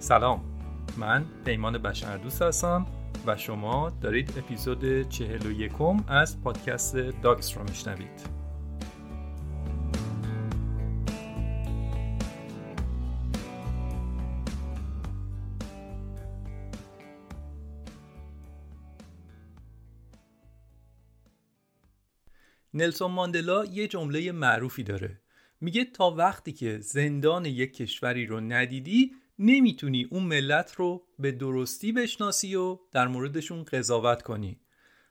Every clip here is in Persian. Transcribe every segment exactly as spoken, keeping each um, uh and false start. سلام، من پیمان بشردوست هستم و شما دارید اپیزود چهل و یکم از پادکست داکس رو میشنوید. نلسون ماندلا یه جمله معروفی داره، میگه تا وقتی که زندان یک کشوری رو ندیدی نمیتونی اون ملت رو به درستی بشناسی و در موردشون قضاوت کنی.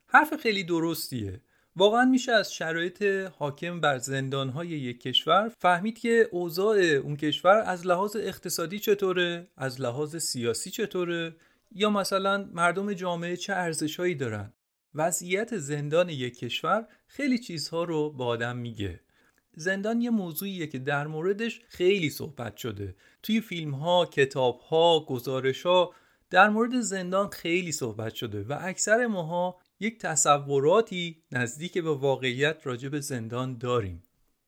حرف خیلی درستیه. واقعا میشه از شرایط حاکم بر زندانهای یک کشور فهمید که اوضاع اون کشور از لحاظ اقتصادی چطوره، از لحاظ سیاسی چطوره، یا مثلا مردم جامعه چه ارزشهایی دارن. وضعیت زندان یک کشور خیلی چیزها رو به آدم میگه. زندان یه موضوعیه که در موردش خیلی صحبت شده. توی فیلم‌ها، کتاب‌ها، گزارش‌ها در مورد زندان خیلی صحبت شده و اکثر ماها یک تصوراتی نزدیک به واقعیت راجع به زندان داریم.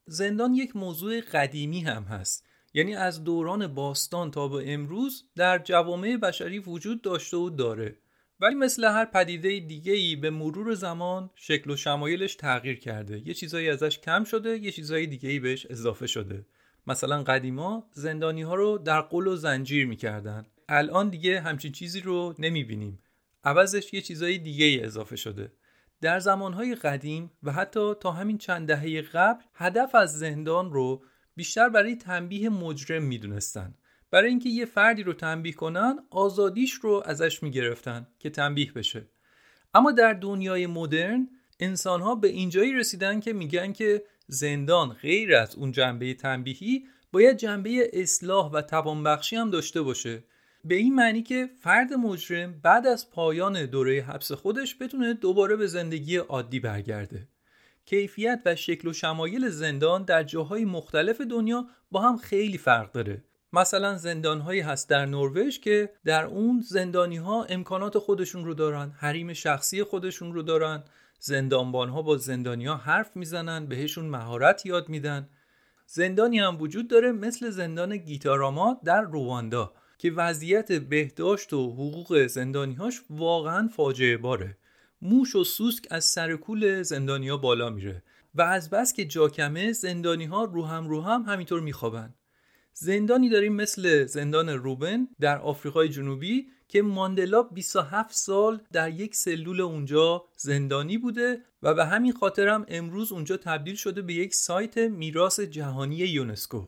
زندان یک موضوع قدیمی هم هست. یعنی از دوران باستان تا به امروز در جوامع بشری وجود داشته و داره. ولی مثل هر پدیده دیگه‌ای به مرور زمان شکل و شمایلش تغییر کرده. یه چیزایی ازش کم شده، یه چیزایی دیگه‌ای بهش اضافه شده. مثلا قدیما زندانی‌ها رو در قل و زنجیر می‌کردن. الان دیگه همچین چیزی رو نمی‌بینیم. عوضش یه چیزایی دیگه‌ای اضافه شده. در زمان‌های قدیم و حتی تا همین چند دهه قبل هدف از زندان رو بیشتر برای تنبیه مجرم می‌دونستن. برای اینکه یه فردی رو تنبیه کنن آزادیش رو ازش میگرفتن که تنبیه بشه. اما در دنیای مدرن انسان‌ها به اینجایی رسیدن که میگن که زندان غیر از اون جنبه تنبیهی باید جنبه اصلاح و توانبخشی هم داشته باشه. به این معنی که فرد مجرم بعد از پایان دوره حبس خودش بتونه دوباره به زندگی عادی برگرده. کیفیت و شکل و شمایل زندان در جاهای مختلف دنیا با هم خیلی فرق داره. مثلا زندان‌هایی هست در نروژ که در اون زندانی‌ها امکانات خودشون رو دارن، حریم شخصی خودشون رو دارن، زندانبان‌ها با زندانی‌ها حرف میزنن، بهشون مهارت یاد میدن. زندانی هم وجود داره مثل زندان گیتاراما در رواندا که وضعیت بهداشت و حقوق زندانی‌هاش واقعاً فاجعه باره. موش و سوسک از سرکول زندانی‌ها بالا میره و از بس که جا کمه زندانی‌ها رو هم رو هم همینطور میخوابن. زندانی داریم مثل زندان روبن در آفریقای جنوبی که ماندلا بیست و هفت سال در یک سلول اونجا زندانی بوده و به همین خاطر هم امروز اونجا تبدیل شده به یک سایت میراث جهانی یونسکو.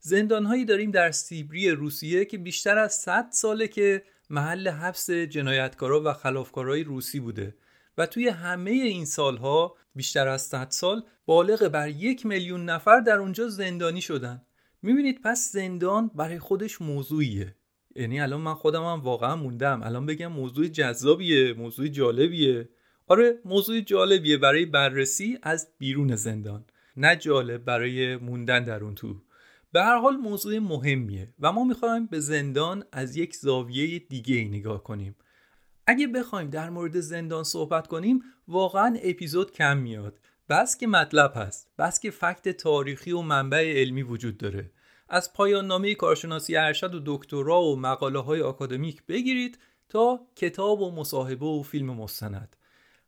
زندانهایی داریم در سیبری روسیه که بیشتر از صد ساله که محل حبس جنایتکارا و خلافکارای روسی بوده و توی همه این سالها بیشتر از صد سال بالغ بر یک میلیون نفر در اونجا زندانی شدن. میبینید پس زندان برای خودش موضوعیه. یعنی الان من خودم هم واقعا موندم الان بگم موضوع جذابیه، موضوع جالبیه. آره موضوع جالبیه برای بررسی از بیرون زندان، نه جالب برای موندن در اون تو. به هر حال موضوع مهمیه و ما میخوایم به زندان از یک زاویه دیگه نگاه کنیم. اگه بخوایم در مورد زندان صحبت کنیم واقعا اپیزود کم میاد، بس که مطلب هست، بس که فکت تاریخی و منبع علمی وجود داره. از پایان نامه کارشناسی ارشد و دکترا و مقاله های آکادمیک بگیرید تا کتاب و مصاحبه و فیلم مستند.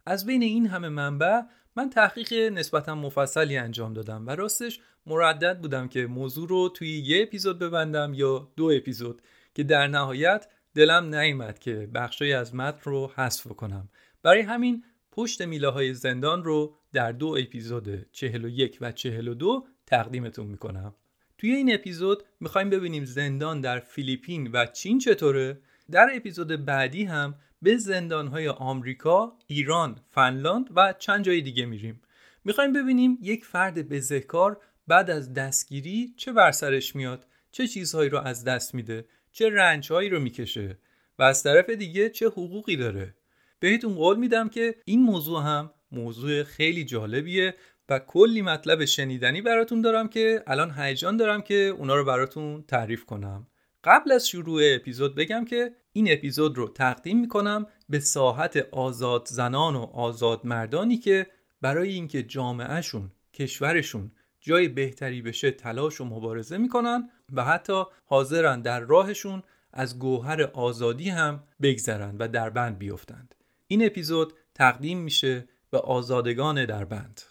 از بین این همه منبع من تحقیق نسبتا مفصلی انجام دادم و راستش مردد بودم که موضوع رو توی یه اپیزود ببندم یا دو اپیزود، که در نهایت دلم نیامد که بخشی از متن رو حذف کنم. برای همین پشت میله‌های زندان رو در دو اپیزود چهل و یک و چهل و دو تقدیمتون میکنم. توی این اپیزود میخوایم ببینیم زندان در فیلیپین و چین چطوره. در اپیزود بعدی هم به زندانهای آمریکا، ایران، فنلاند و چند جای دیگه میریم. میخوایم ببینیم یک فرد بزهکار بعد از دستگیری چه بر سرش میاد، چه چیزهایی رو از دست میده، چه رنجهایی رو میکشه و از طرف دیگه چه حقوقی داره. بهتون قول میدم که این موضوع هم موضوع خیلی جالبیه و کلی مطلب شنیدنی براتون دارم که الان هیجان دارم که اونا رو براتون تعریف کنم. قبل از شروع اپیزود بگم که این اپیزود رو تقدیم میکنم به ساحت آزاد زنان و آزاد مردانی که برای اینکه جامعهشون، کشورشون جای بهتری بشه تلاش و مبارزه میکنن و حتی حاضرن در راهشون از گوهر آزادی هم بگذرن و در بند بیفتند. این اپیزود تقدیم میشه به آزادگان در بند.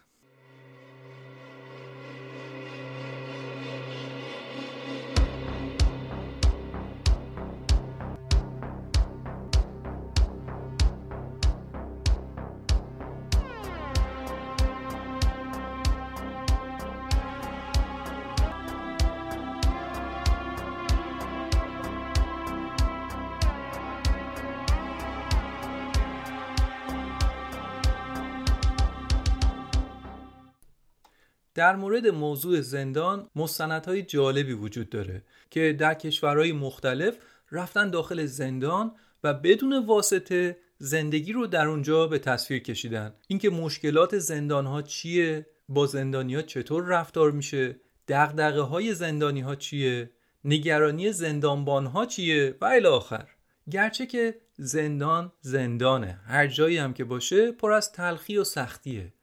در مورد موضوع زندان مستندهای جالبی وجود داره که در کشورهای مختلف رفتن داخل زندان و بدون واسطه زندگی رو در اونجا به تصویر کشیدن. اینکه مشکلات زندانها چیه، با زندانی‌ها چطور رفتار میشه، دغدغه‌های زندانی‌ها چیه، نگرانی زندانبان‌ها چیه و الی آخر. گرچه که زندان زندانه، هر جایی هم که باشه پر از تلخی و سختیه،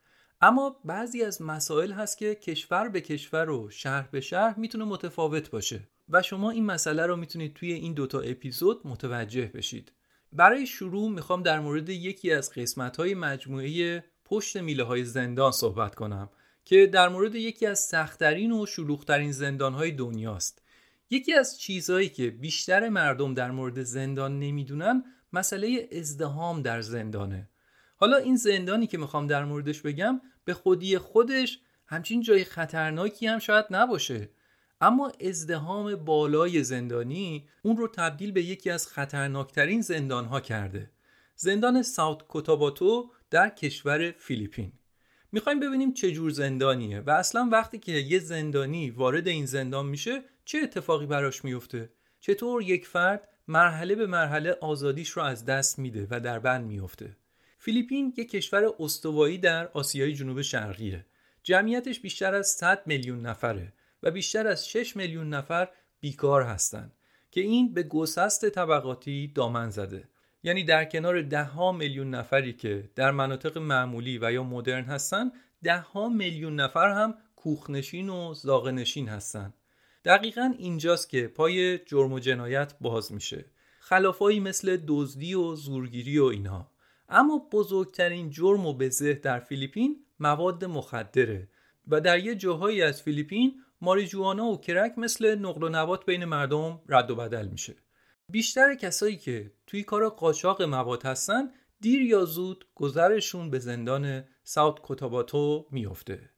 اما بعضی از مسائل هست که کشور به کشور و شهر به شهر میتونه متفاوت باشه و شما این مسئله رو میتونید توی این دوتا اپیزود متوجه بشید. برای شروع میخوام در مورد یکی از قسمت‌های مجموعه پشت میله‌های زندان صحبت کنم که در مورد یکی از سخت‌ترین و شلوغ‌ترین زندان‌های دنیاست. یکی از چیزهایی که بیشتر مردم در مورد زندان نمیدونن مسئله ازدحام در زندانه. حالا این زندانی که میخوام در موردش بگم به خودی خودش همچین جای خطرناکی هم شاید نباشه، اما ازدحام بالای زندانی اون رو تبدیل به یکی از خطرناکترین زندانها کرده. زندان ساوت کوتاباتو در کشور فیلیپین. میخوایم ببینیم چه جور زندانیه و اصلا وقتی که یه زندانی وارد این زندان میشه چه اتفاقی براش میفته، چطور یک فرد مرحله به مرحله آزادیش رو از دست میده و در بند میفته. فیلیپین یک کشور استوایی در آسیای جنوب شرقیه. جمعیتش بیشتر از صد میلیون نفره و بیشتر از شش میلیون نفر بیکار هستند که این به گسست طبقاتی دامن زده. یعنی در کنار ده ها میلیون نفری که در مناطق معمولی و یا مدرن هستن، ده ها میلیون نفر هم کوخنشین و زاغنشین هستن. دقیقاً اینجاست که پای جرم و جنایت باز میشه. خلافایی مثل دزدی و زورگیری و اینها. اما بزرگترین جرم و بزه در فیلیپین مواد مخدره و در یه جاهایی از فیلیپین ماریجوانا و کرک مثل نقل و نبات بین مردم رد و بدل میشه. بیشتر کسایی که توی کار قاچاق مواد هستن دیر یا زود گذرشون به زندان ساوت کوتاباتو میفته.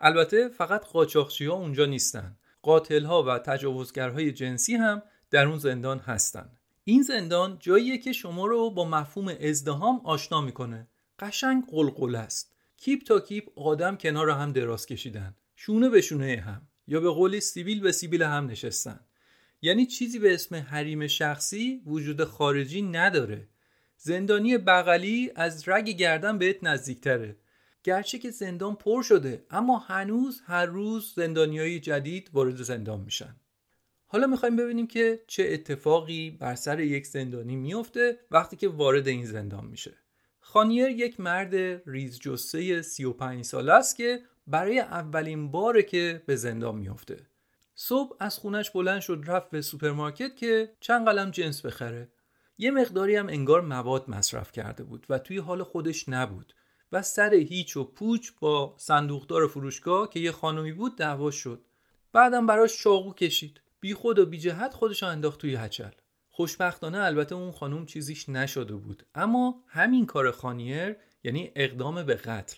البته فقط قاچاقچی‌ها اونجا نیستن، قاتل‌ها و تجاوزگرهای جنسی هم در اون زندان هستن. این زندان جاییه که شما رو با مفهوم ازدحام آشنا میکنه. قشنگ قلقله است. کیپ تا کیپ آدم کنار هم دراز کشیدن، شونه به شونه هم، یا به قولی سیبیل به سیبیل هم نشستن. یعنی چیزی به اسم حریم شخصی وجود خارجی نداره. زندانی بغلی از رگ گردن بهت نزدیکتره. گرچه که زندان پر شده، اما هنوز هر روز زندانیای جدید وارد زندان میشن. حالا میخوایم ببینیم که چه اتفاقی بر سر یک زندانی میفته وقتی که وارد این زندان میشه. خانیر یک مرد ریز جثه سی و پنج ساله است که برای اولین باره که به زندان میفته. صبح از خونش بلند شد رفت به سوپرمارکت که چند قلم جنس بخره. یه مقداری هم انگار مواد مصرف کرده بود و توی حال خودش نبود و سر هیچ و پوچ با صندوقدار فروشگاه که یه خانومی بود دعوا شد. بعدم براش چاقو کشید. بی خود و بی جهت خودش انداخت توی هچل. خوشبختانه البته اون خانم چیزیش نشده بود، اما همین کار خانیر یعنی اقدام به قتل.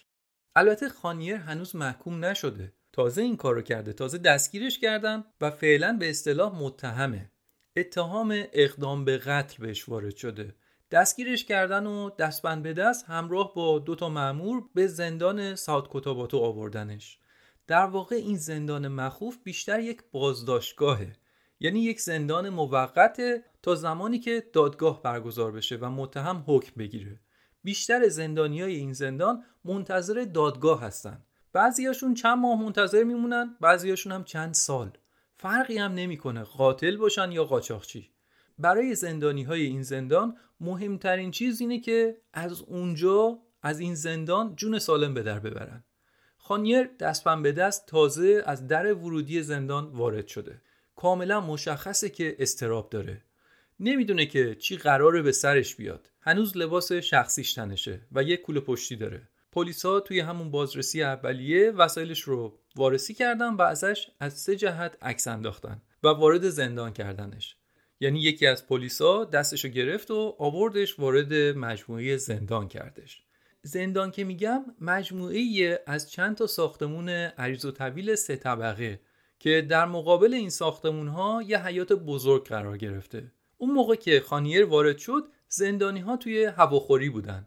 البته خانیر هنوز محکوم نشده، تازه این کارو کرده، تازه دستگیرش کردن و فعلا به اصطلاح متهمه. اتهام اقدام به قتل بهش وارد شده. دستگیرش کردن و دستبند به دست همراه با دو تا مأمور به زندان ساوت کوتاباتو آوردنش. در واقع این زندان مخوف بیشتر یک بازداشتگاهه، یعنی یک زندان موقته تا زمانی که دادگاه برگزار بشه و متهم حکم بگیره. بیشتر زندانیای این زندان منتظر دادگاه هستن. بعضیاشون چند ماه منتظر میمونن، بعضیاشون هم چند سال. فرقی هم نمیکنه قاتل باشن یا قاچاقچی. برای زندانیهای این زندان مهمترین چیز اینه که از اونجا، از این زندان، جون سالم به در ببرن. خانیر دستبند به دست تازه از در ورودی زندان وارد شده. کاملا مشخصه که اضطراب داره. نمیدونه که چی قراره به سرش بیاد. هنوز لباس شخصیش تنشه و یک کوله پشتی داره. پلیسا توی همون بازرسی اولیه وسایلش رو وارسی کردن و ازش از سه جهت عکس انداختن و وارد زندان کردنش. یعنی یکی از پلیسا دستشو گرفت و آوردش وارد مجموعه زندان کردش. زندان که میگم مجموعه‌ای از چند تا ساختمون عریض و طویل سه طبقه که در مقابل این ساختمون‌ها یه حیاط بزرگ قرار گرفته. اون موقع که خانیر وارد شد، زندانی‌ها توی هواخوری بودن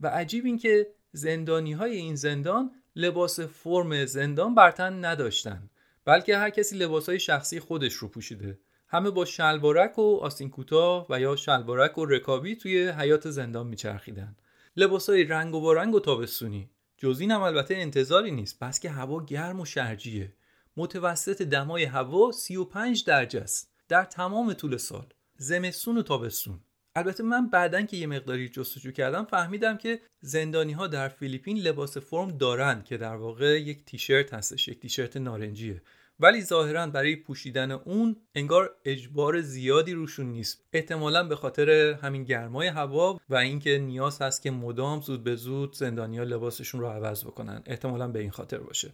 و عجیب این که زندانی‌های این زندان لباس فرم زندان بر تن نداشتن، بلکه هر کسی لباس‌های شخصی خودش رو پوشیده. همه با شلوارک و آستین کوتاه و یا شلوارک و رکابی توی حیاط زندان می‌چرخیدن. لباس‌های رنگ و بارنگ و تابستونی. جز این هم البته انتظاری نیست، بس که هوا گرم و شرجیه. متوسط دمای هوا سی و پنج درجه است در تمام طول سال، زمستون و تابستون. البته من بعدن که یه مقداری جستجو کردم فهمیدم که زندانی‌ها در فیلیپین لباس فرم دارن که در واقع یک تیشرت هستش، یک تیشرت نارنجیه، ولی ظاهراً برای پوشیدن اون انگار اجبار زیادی روشون نیست، احتمالاً به خاطر همین گرمای هوا و اینکه نیاز هست که مدام زود به زود زندانی‌ها لباسشون رو عوض بکنن، احتمالاً به این خاطر باشه.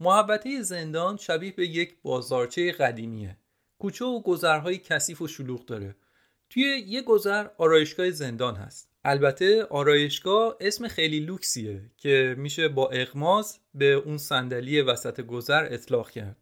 محوطه زندان شبیه به یک بازارچه قدیمیه. کوچه و گذرهای کثیف و شلوغ داره. توی یه گذر آرایشگاه زندان هست. البته آرایشگاه اسم خیلی لوکسیه که میشه با اغماز به اون صندلی وسط گذر اطلاق کرد.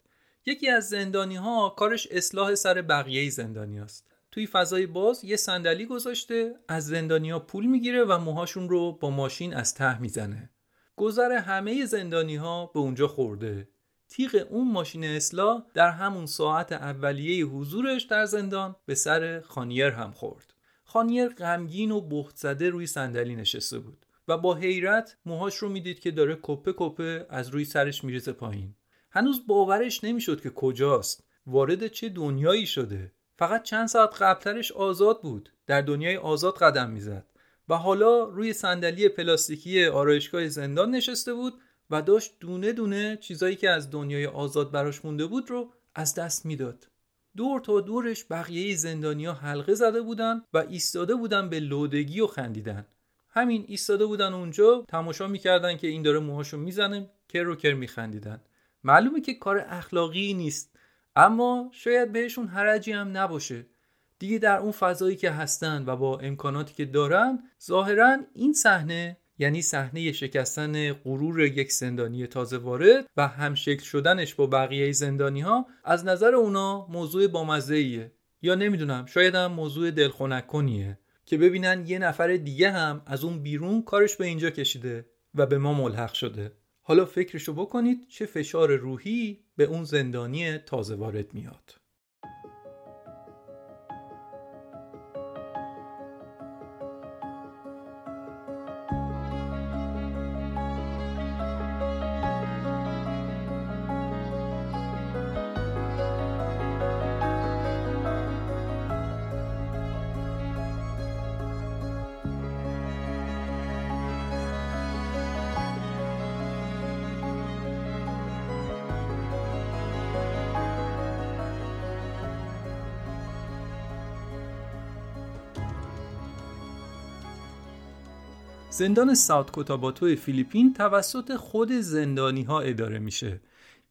یکی از زندانی‌ها کارش اصلاح سر بقیه زندانیاست. توی فضای باز یه صندلی گذاشته، از زندانی‌ها پول میگیره و موهاشون رو با ماشین از ته میزنه. گذر همه زندانی‌ها به اونجا خورده. تیغ اون ماشین اصلاح در همون ساعت اولیه حضورش در زندان به سر خانیر هم خورد. خانیر غمگین و بهت زده روی صندلی نشسته بود و با حیرت موهاش رو میدید که داره کپه کپه از روی سرش میریزه پایین. هنوز باورش نمیشد که کجاست، وارد چه دنیایی شده. فقط چند ساعت قبلترش آزاد بود، در دنیای آزاد قدم میزد و حالا روی صندلی پلاستیکی آرایشگاه زندان نشسته بود و داشت دونه دونه چیزایی که از دنیای آزاد براش مونده بود رو از دست میداد. دور تا دورش بقیه زندانیا حلقه زده بودن و ایستاده بودن به لودگی و خندیدن. همین ایستاده بودن اونجا تماشا میکردن که این داره موهاشو میزنه، کر و کر میخندیدن. معلومه که کار اخلاقی نیست، اما شاید بهشون حرجی هم نباشه. دیگه در اون فضایی که هستن و با امکاناتی که دارن، ظاهراً این صحنه، یعنی صحنه شکستن غرور یک زندانی تازه وارد و همشکل شدنش با بقیه زندانی‌ها، از نظر اونا موضوع بامزه‌ایه، یا نمیدونم، شاید هم موضوع دلخنک کنیه که ببینن یه نفر دیگه هم از اون بیرون کارش به اینجا کشیده و به ما ملحق شده. حالا فکرشو بکنید چه فشار روحی به اون زندانی تازه وارد میاد. زندان ساوت کوتاباتو فیلیپین توسط خود زندانی ها اداره میشه.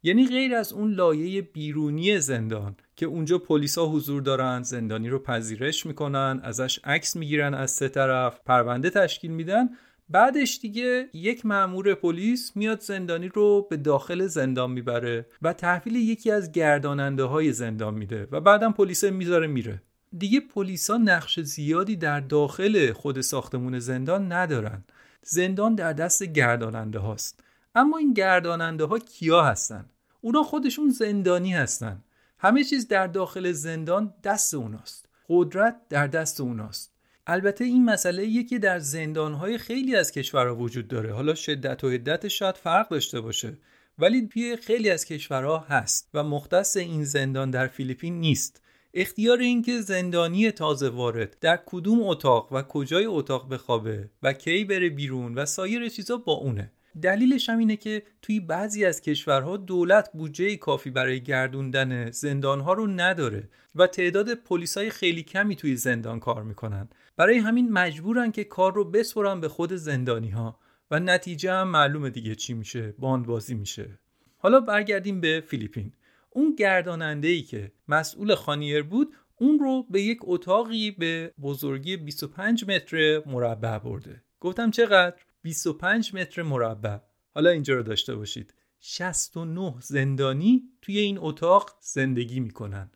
یعنی غیر از اون لایه بیرونی زندان که اونجا پلیسا حضور دارن، زندانی رو پذیرش میکنن، ازش عکس میگیرن از سه طرف، پرونده تشکیل میدن، بعدش دیگه یک مأمور پلیس میاد زندانی رو به داخل زندان میبره و تحویل یکی از گرداننده های زندان میده و بعدم پلیس میذاره میره. دیگه پلیسا نقش زیادی در داخل خود ساختمون زندان ندارن. زندان در دست گرداننده هاست. اما این گرداننده ها کیا هستن؟ اونا خودشون زندانی هستن. همه چیز در داخل زندان دست اوناست. قدرت در دست اوناست. البته این مسئله یکی در زندانهای خیلی از کشورها وجود داره. حالا شدت و حدتش شاید فرق داشته باشه، ولی توی خیلی از کشورها هست و مختص این زندان در فیلیپین نیست. اختیار اینکه زندانی تازه وارد در کدوم اتاق و کجای اتاق بخوابه و کی بره بیرون و سایر چیزا با اونه. دلیلش هم اینه که توی بعضی از کشورها دولت بودجه کافی برای گردوندن زندانها رو نداره و تعداد پلیسای خیلی کمی توی زندان کار میکنن. برای همین مجبورن که کار رو بسپرن به خود زندانی‌ها و نتیجه هم معلومه دیگه چی میشه، باندبازی میشه. حالا برگردیم به فیلیپین. اون گرداننده‌ای که مسئول خانیر بود اون رو به یک اتاقی به بزرگی بیست و پنج متر مربع برده. گفتم چقدر؟ بیست و پنج متر مربع. حالا اینجا رو داشته باشید، شصت و نه زندانی توی این اتاق زندگی میکنن.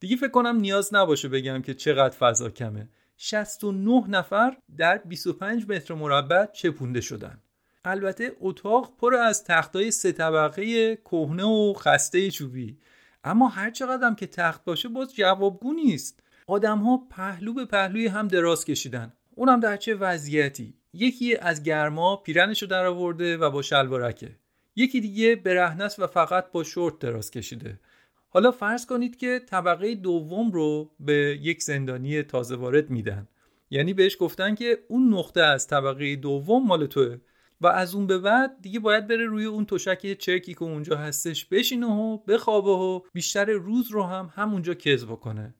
دیگه فکر کنم نیاز نباشه بگم که چقدر فضا کمه. شصت و نه نفر در بیست و پنج متر مربع چپونده شدن. البته اتاق پر از تختای سه طبقه کهنه و خسته چوبی، اما هر چقدر هم که تخت باشه باز جوابگو نیست. آدم‌ها پهلو به پهلوی هم دراز کشیدن، اونم در چه وضعیتی. یکی از گرما پیرنشو در آورده و با شلوارکه، یکی دیگه برهنه است و فقط با شورت دراز کشیده. حالا فرض کنید که طبقه دوم رو به یک زندانی تازه وارد میدن، یعنی بهش گفتن که اون نقطه از طبقه دوم مال توئه و از اون به بعد دیگه باید بره روی اون تشک چرکی که اونجا هستش بشینه و بخوابه و بیشتر روز رو هم همونجا کز بکنه.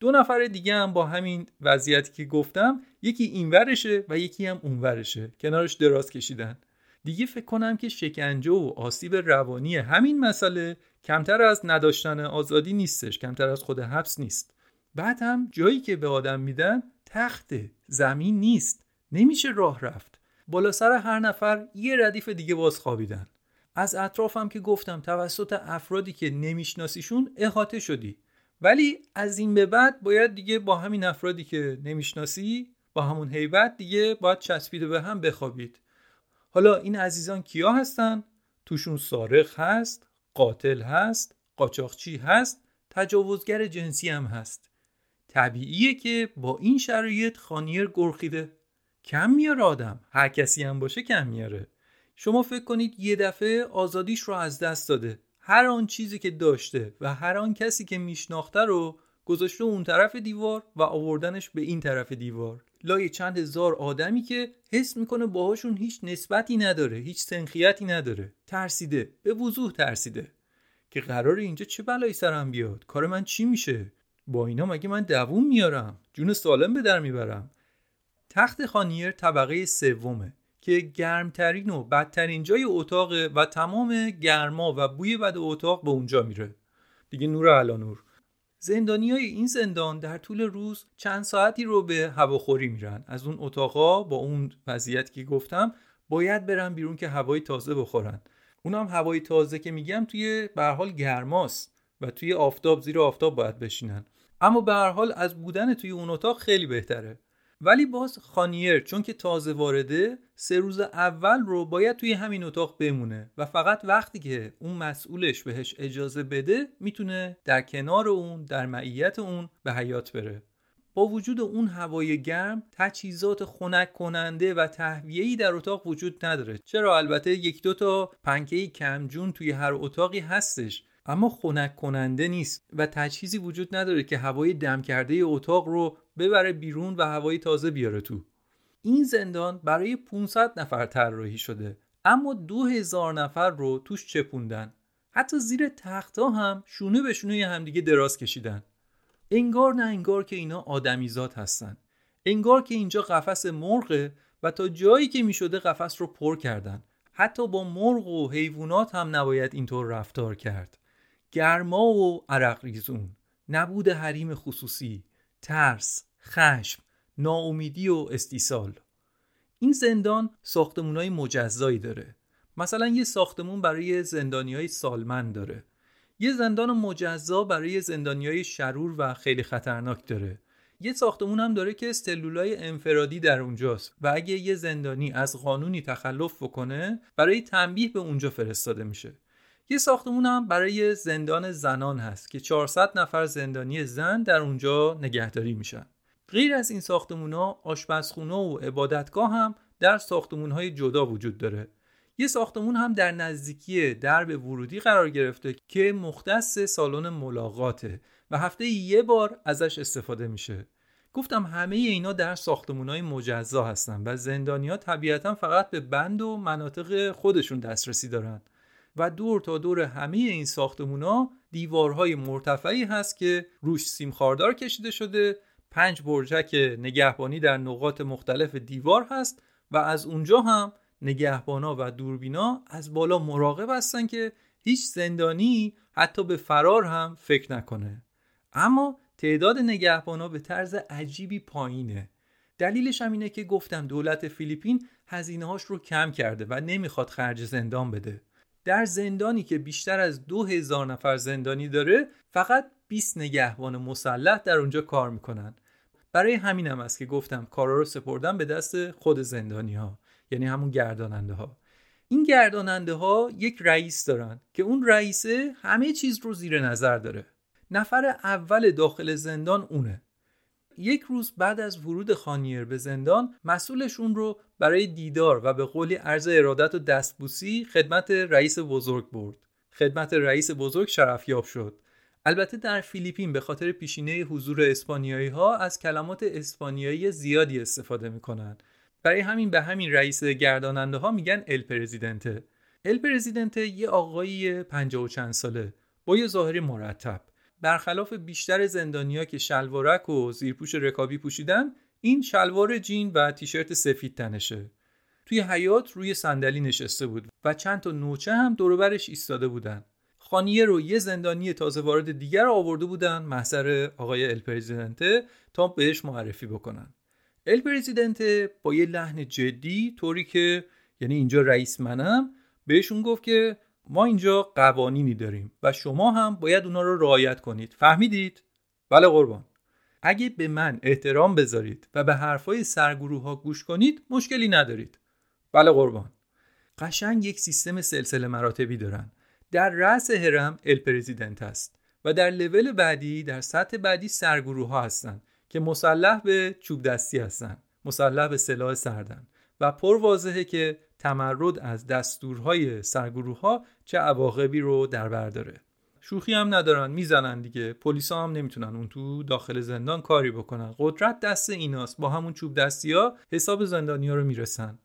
دو نفر دیگه هم با همین وضعیتی که گفتم، یکی اینورشه و یکی هم اونورشه، کنارش دراز کشیدن. دیگه فکر کنم که شکنجه و آسیب روانی همین مسئله کمتر از نداشتن آزادی نیستش، کمتر از خود حبس نیست. بعد هم جایی که به آدم میدن تخت، زمین نیست، نمیشه راه رفت. بالا سر هر نفر یه ردیف دیگه باز خوابیدن. از اطرافم که گفتم توسط افرادی که نمیشناسیشون احاطه شدی، ولی از این به بعد باید دیگه با همین افرادی که نمیشناسی با همون هیبت دیگه باید چسبیده به هم بخوابید. حالا این عزیزان کیا هستن؟ توشون سارق هست، قاتل هست، قاچاقچی هست، تجاوزگر جنسی هم هست. طبیعیه که با این شرایط خانیر گرخیده. کم میاره آدم، هر کسی هم باشه کم میاره. شما فکر کنید یه دفعه آزادیش رو از دست داده، هر آن چیزی که داشته و هر آن کسی که میشناخته رو گذاشته اون طرف دیوار و آوردنش به این طرف دیوار، لای چند هزار آدمی که حس میکنه باهاشون هیچ نسبتی نداره، هیچ سنخیتی نداره. ترسیده، به وضوح ترسیده که قراره اینجا چه بلایی سرم بیاد، کار من چی میشه، با اینا مگه من دووم میارم، جون سالم به در میبرم. تخت خانیر طبقه سومه که گرمترین و بدترین جای اتاقه و تمام گرما و بوی بد اتاق به اونجا میره. دیگه نور علی نور. زندانی های این زندان در طول روز چند ساعتی رو به هواخوری میرن. از اون اتاقا با اون وضعیتی که گفتم باید برن بیرون که هوای تازه بخورن. اونم هوای تازه که میگم توی به هر حال گرماست و توی آفتاب، زیر آفتاب باید بشینن. اما به هر حال از بودن توی اون اتاق خیلی بهتره. ولی باز خانیر چون که تازه وارده سه روز اول رو باید توی همین اتاق بمونه و فقط وقتی که اون مسئولش بهش اجازه بده میتونه در کنار اون، در معیت اون به حیات بره. با وجود اون هوای گرم، تجهیزات خنک کننده و تهویه‌ای در اتاق وجود نداره. چرا؟ البته یک دو تا پنکه کمجون توی هر اتاقی هستش، اما خنک کننده نیست و تجهیزی وجود نداره که هوای دم کرده اتاق رو ببره بیرون و هوای تازه بیاره تو. این زندان برای پانصد نفر طراحی شده، اما دو هزار نفر رو توش چپوندن. حتی زیر تخت‌ها هم شونه به شونه همدیگه دراز کشیدن. انگار نه انگار که اینا آدمیزاد هستن. انگار که اینجا قفس مرغه و تا جایی که میشده قفس رو پر کردن. حتی با مرغ و حیوانات هم نباید اینطور رفتار کرد. گرما و عرق ریزون، نبود حریم خصوصی، ترس، خشم، ناامیدی و استیصال. این زندان ساختمونای مجزایی داره. مثلا یه ساختمون برای زندانیای سالمند داره. یه زندان مجزا برای زندانیای شرور و خیلی خطرناک داره. یه ساختمون هم داره که سلولای انفرادی در اونجاست و اگه یه زندانی از قانونی تخلف بکنه برای تنبیه به اونجا فرستاده میشه. یه ساختمون هم برای زندان زنان هست که چهارصد نفر زندانی زن در اونجا نگهداری میشن. غیر از این ساختمون‌ها، آشپزخونه و عبادتگاه هم در ساختمون‌های جدا وجود داره. یه ساختمون هم در نزدیکی درب ورودی قرار گرفته که مختص سالن ملاقاته و هفته یه بار ازش استفاده میشه. گفتم همه اینا در ساختمون‌های مجزا هستن و زندانی‌ها طبیعتاً فقط به بند و مناطق خودشون دسترسی دارن. و دور تا دور همه این ساختمونا دیوارهای مرتفعی هست که روش سیم خاردار کشیده شده، پنج برجک نگهبانی در نقاط مختلف دیوار هست و از اونجا هم نگهبانا و دوربینا از بالا مراقب هستن که هیچ زندانی حتی به فرار هم فکر نکنه. اما تعداد نگهبانا به طرز عجیبی پایینه. دلیلش هم اینه که گفتم دولت فیلیپین هزینه‌هاش رو کم کرده و نمیخواد خرج زندان بده. در زندانی که بیشتر از دو هزار نفر زندانی داره فقط بیست نگهبان مسلح در اونجا کار میکنن. برای همین هم است که گفتم کارا رو سپردن به دست خود زندانی ها، یعنی همون گرداننده ها. این گرداننده ها یک رئیس دارن که اون رئیسه همه چیز رو زیر نظر داره. نفر اول داخل زندان اونه. یک روز بعد از ورود خانیر به زندان، مسئولشون رو برای دیدار و به قولی عرض ارادت و دستبوسی خدمت رئیس بزرگ برد. خدمت رئیس بزرگ شرفیاب شد. البته در فیلیپین به خاطر پیشینه حضور اسپانیایی ها از کلمات اسپانیایی زیادی استفاده میکنن. برای همین به همین رئیس گرداننده ها میگن ال پرزیدنته. ال پرزیدنته یه آقایی پنجاه و چند ساله با یه ظاهر مرتب. برخلاف بیشتر زندانیا که شلوارک و زیرپوش رکابی پوشیدن، این شلوار جین و تیشرت سفید تنشه. توی حیاط روی صندلی نشسته بود و چند تا نوچه هم دور و برش ایستاده بودن. خانیه رو یه زندانی تازه وارد دیگر آورده بودن محضر آقای ال پرزیدنته تا بهش معرفی بکنن. ال پرزیدنته با یه لحن جدی، طوری که یعنی اینجا رئیس منم، بهشون گفت که ما اینجا قوانینی داریم و شما هم باید اونا رو رعایت کنید. فهمیدید؟ بله قربان. اگه به من احترام بذارید و به حرفای سرگروه ها گوش کنید مشکلی ندارید. بله قربان. قشنگ یک سیستم سلسله مراتبی دارن. در رأس هرم ال پرزیدنت است و در لول بعدی، در سطح بعدی سرگروه ها هستن که مسلح به چوب دستی هستن، مسلح به سلاح سردن و پر واضحه که تمرد از دستورهای سرگروه‌ها چه عواقبی رو در بر داره. شوخی هم ندارن، میزنن دیگه. پلیسا هم نمیتونن اون تو داخل زندان کاری بکنن. قدرت دست ایناست. با همون چوب دستی‌ها حساب زندانی‌ها رو میرسن.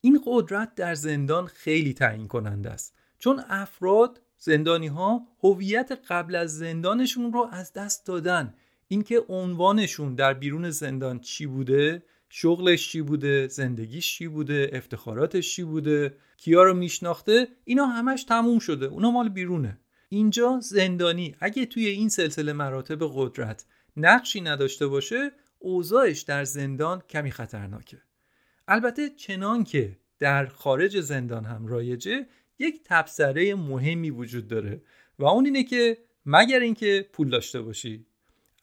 این قدرت در زندان خیلی تعیین کننده است. چون افراد، زندانی‌ها هویت قبل از زندانشون رو از دست دادن. اینکه عنوانشون در بیرون زندان چی بوده، شغلش چی بوده، زندگیش چی بوده، افتخاراتش چی بوده، کیا رو میشناخته، اینا همش تموم شده. اونا مال بیرونه. اینجا زندانی اگه توی این سلسله مراتب قدرت نقشی نداشته باشه، اوضاعش در زندان کمی خطرناکه. البته چنان که در خارج زندان هم رایجه، یک تبصره مهمی وجود داره و اون اینه که مگر اینکه پول داشته باشی.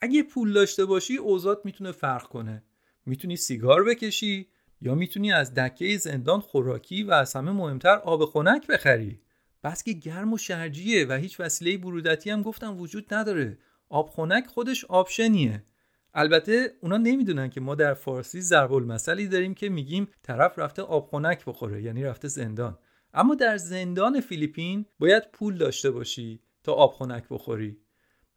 اگه پول داشته باشی اوضاعت میتونه فرق کنه. میتونی سیگار بکشی یا میتونی از دکه زندان خوراکی و از همه مهمتر آب خنک بخری. بس که گرم و شرجیه و هیچ وسیله برودتی هم گفتم وجود نداره. آب خنک خودش آپشنیه. البته اونا نمیدونن که ما در فارسی ضرب المثلی داریم که میگیم طرف رفته آب خنک بخوره، یعنی رفته زندان. اما در زندان فیلیپین باید پول داشته باشی تا آب خنک بخوری.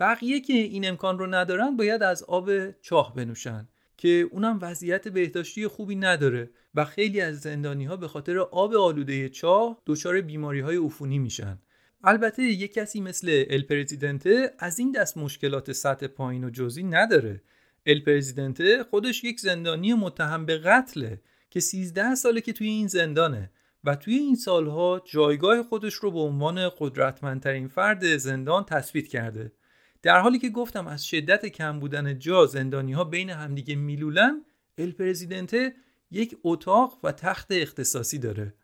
بقیه که این امکان رو ندارن باید از آب چاه بنوشن که اونم وضعیت بهداشتی خوبی نداره و خیلی از زندانی‌ها به خاطر آب آلوده چاه دچار بیماری‌های عفونی میشن. البته یک کسی مثل ال پرزیدنته از این دست مشکلات سطح پایین و جزئی نداره. ال پرزیدنته خودش یک زندانی متهم به قتله که سیزده ساله که توی این زندانه و توی این سالها جایگاه خودش رو به عنوان قدرتمندترین فرد زندان تثبیت کرده. در حالی که گفتم از شدت کم بودن جا زندانی‌ها بین همدیگه میلولن، ال پرزیدنته یک اتاق و تخت اختصاصی داره.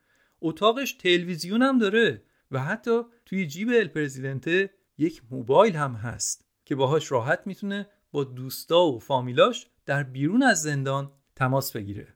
اتاقش تلویزیون هم داره و حتی توی جیب ال پرزیدنته یک موبایل هم هست که باهاش راحت میتونه با دوستا و فامیلاش در بیرون از زندان تماس بگیره.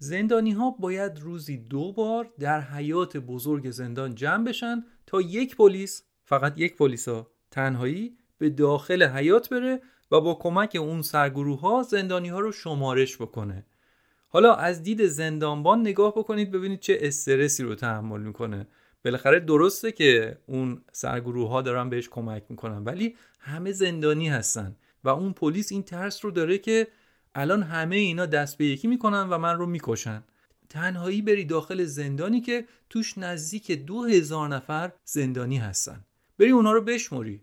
زندانی‌ها باید روزی دو بار در حیات بزرگ زندان جمع بشن تا یک پلیس، فقط یک پلیسا، تنهایی به داخل حیات بره و با کمک اون سرگروه‌ها زندانی‌ها رو شمارش بکنه. حالا از دید زندانبان نگاه بکنید ببینید چه استرسی رو تحمل میکنه. بالاخره درسته که اون سرگروه‌ها دارن بهش کمک میکنن، ولی همه زندانی هستن و اون پلیس این ترس رو داره که الان همه اینا دست به یکی میکنن و من رو میکشن. تنهایی بری داخل زندانی که توش نزدیک دو هزار نفر زندانی هستن، بری اونا رو بشموری.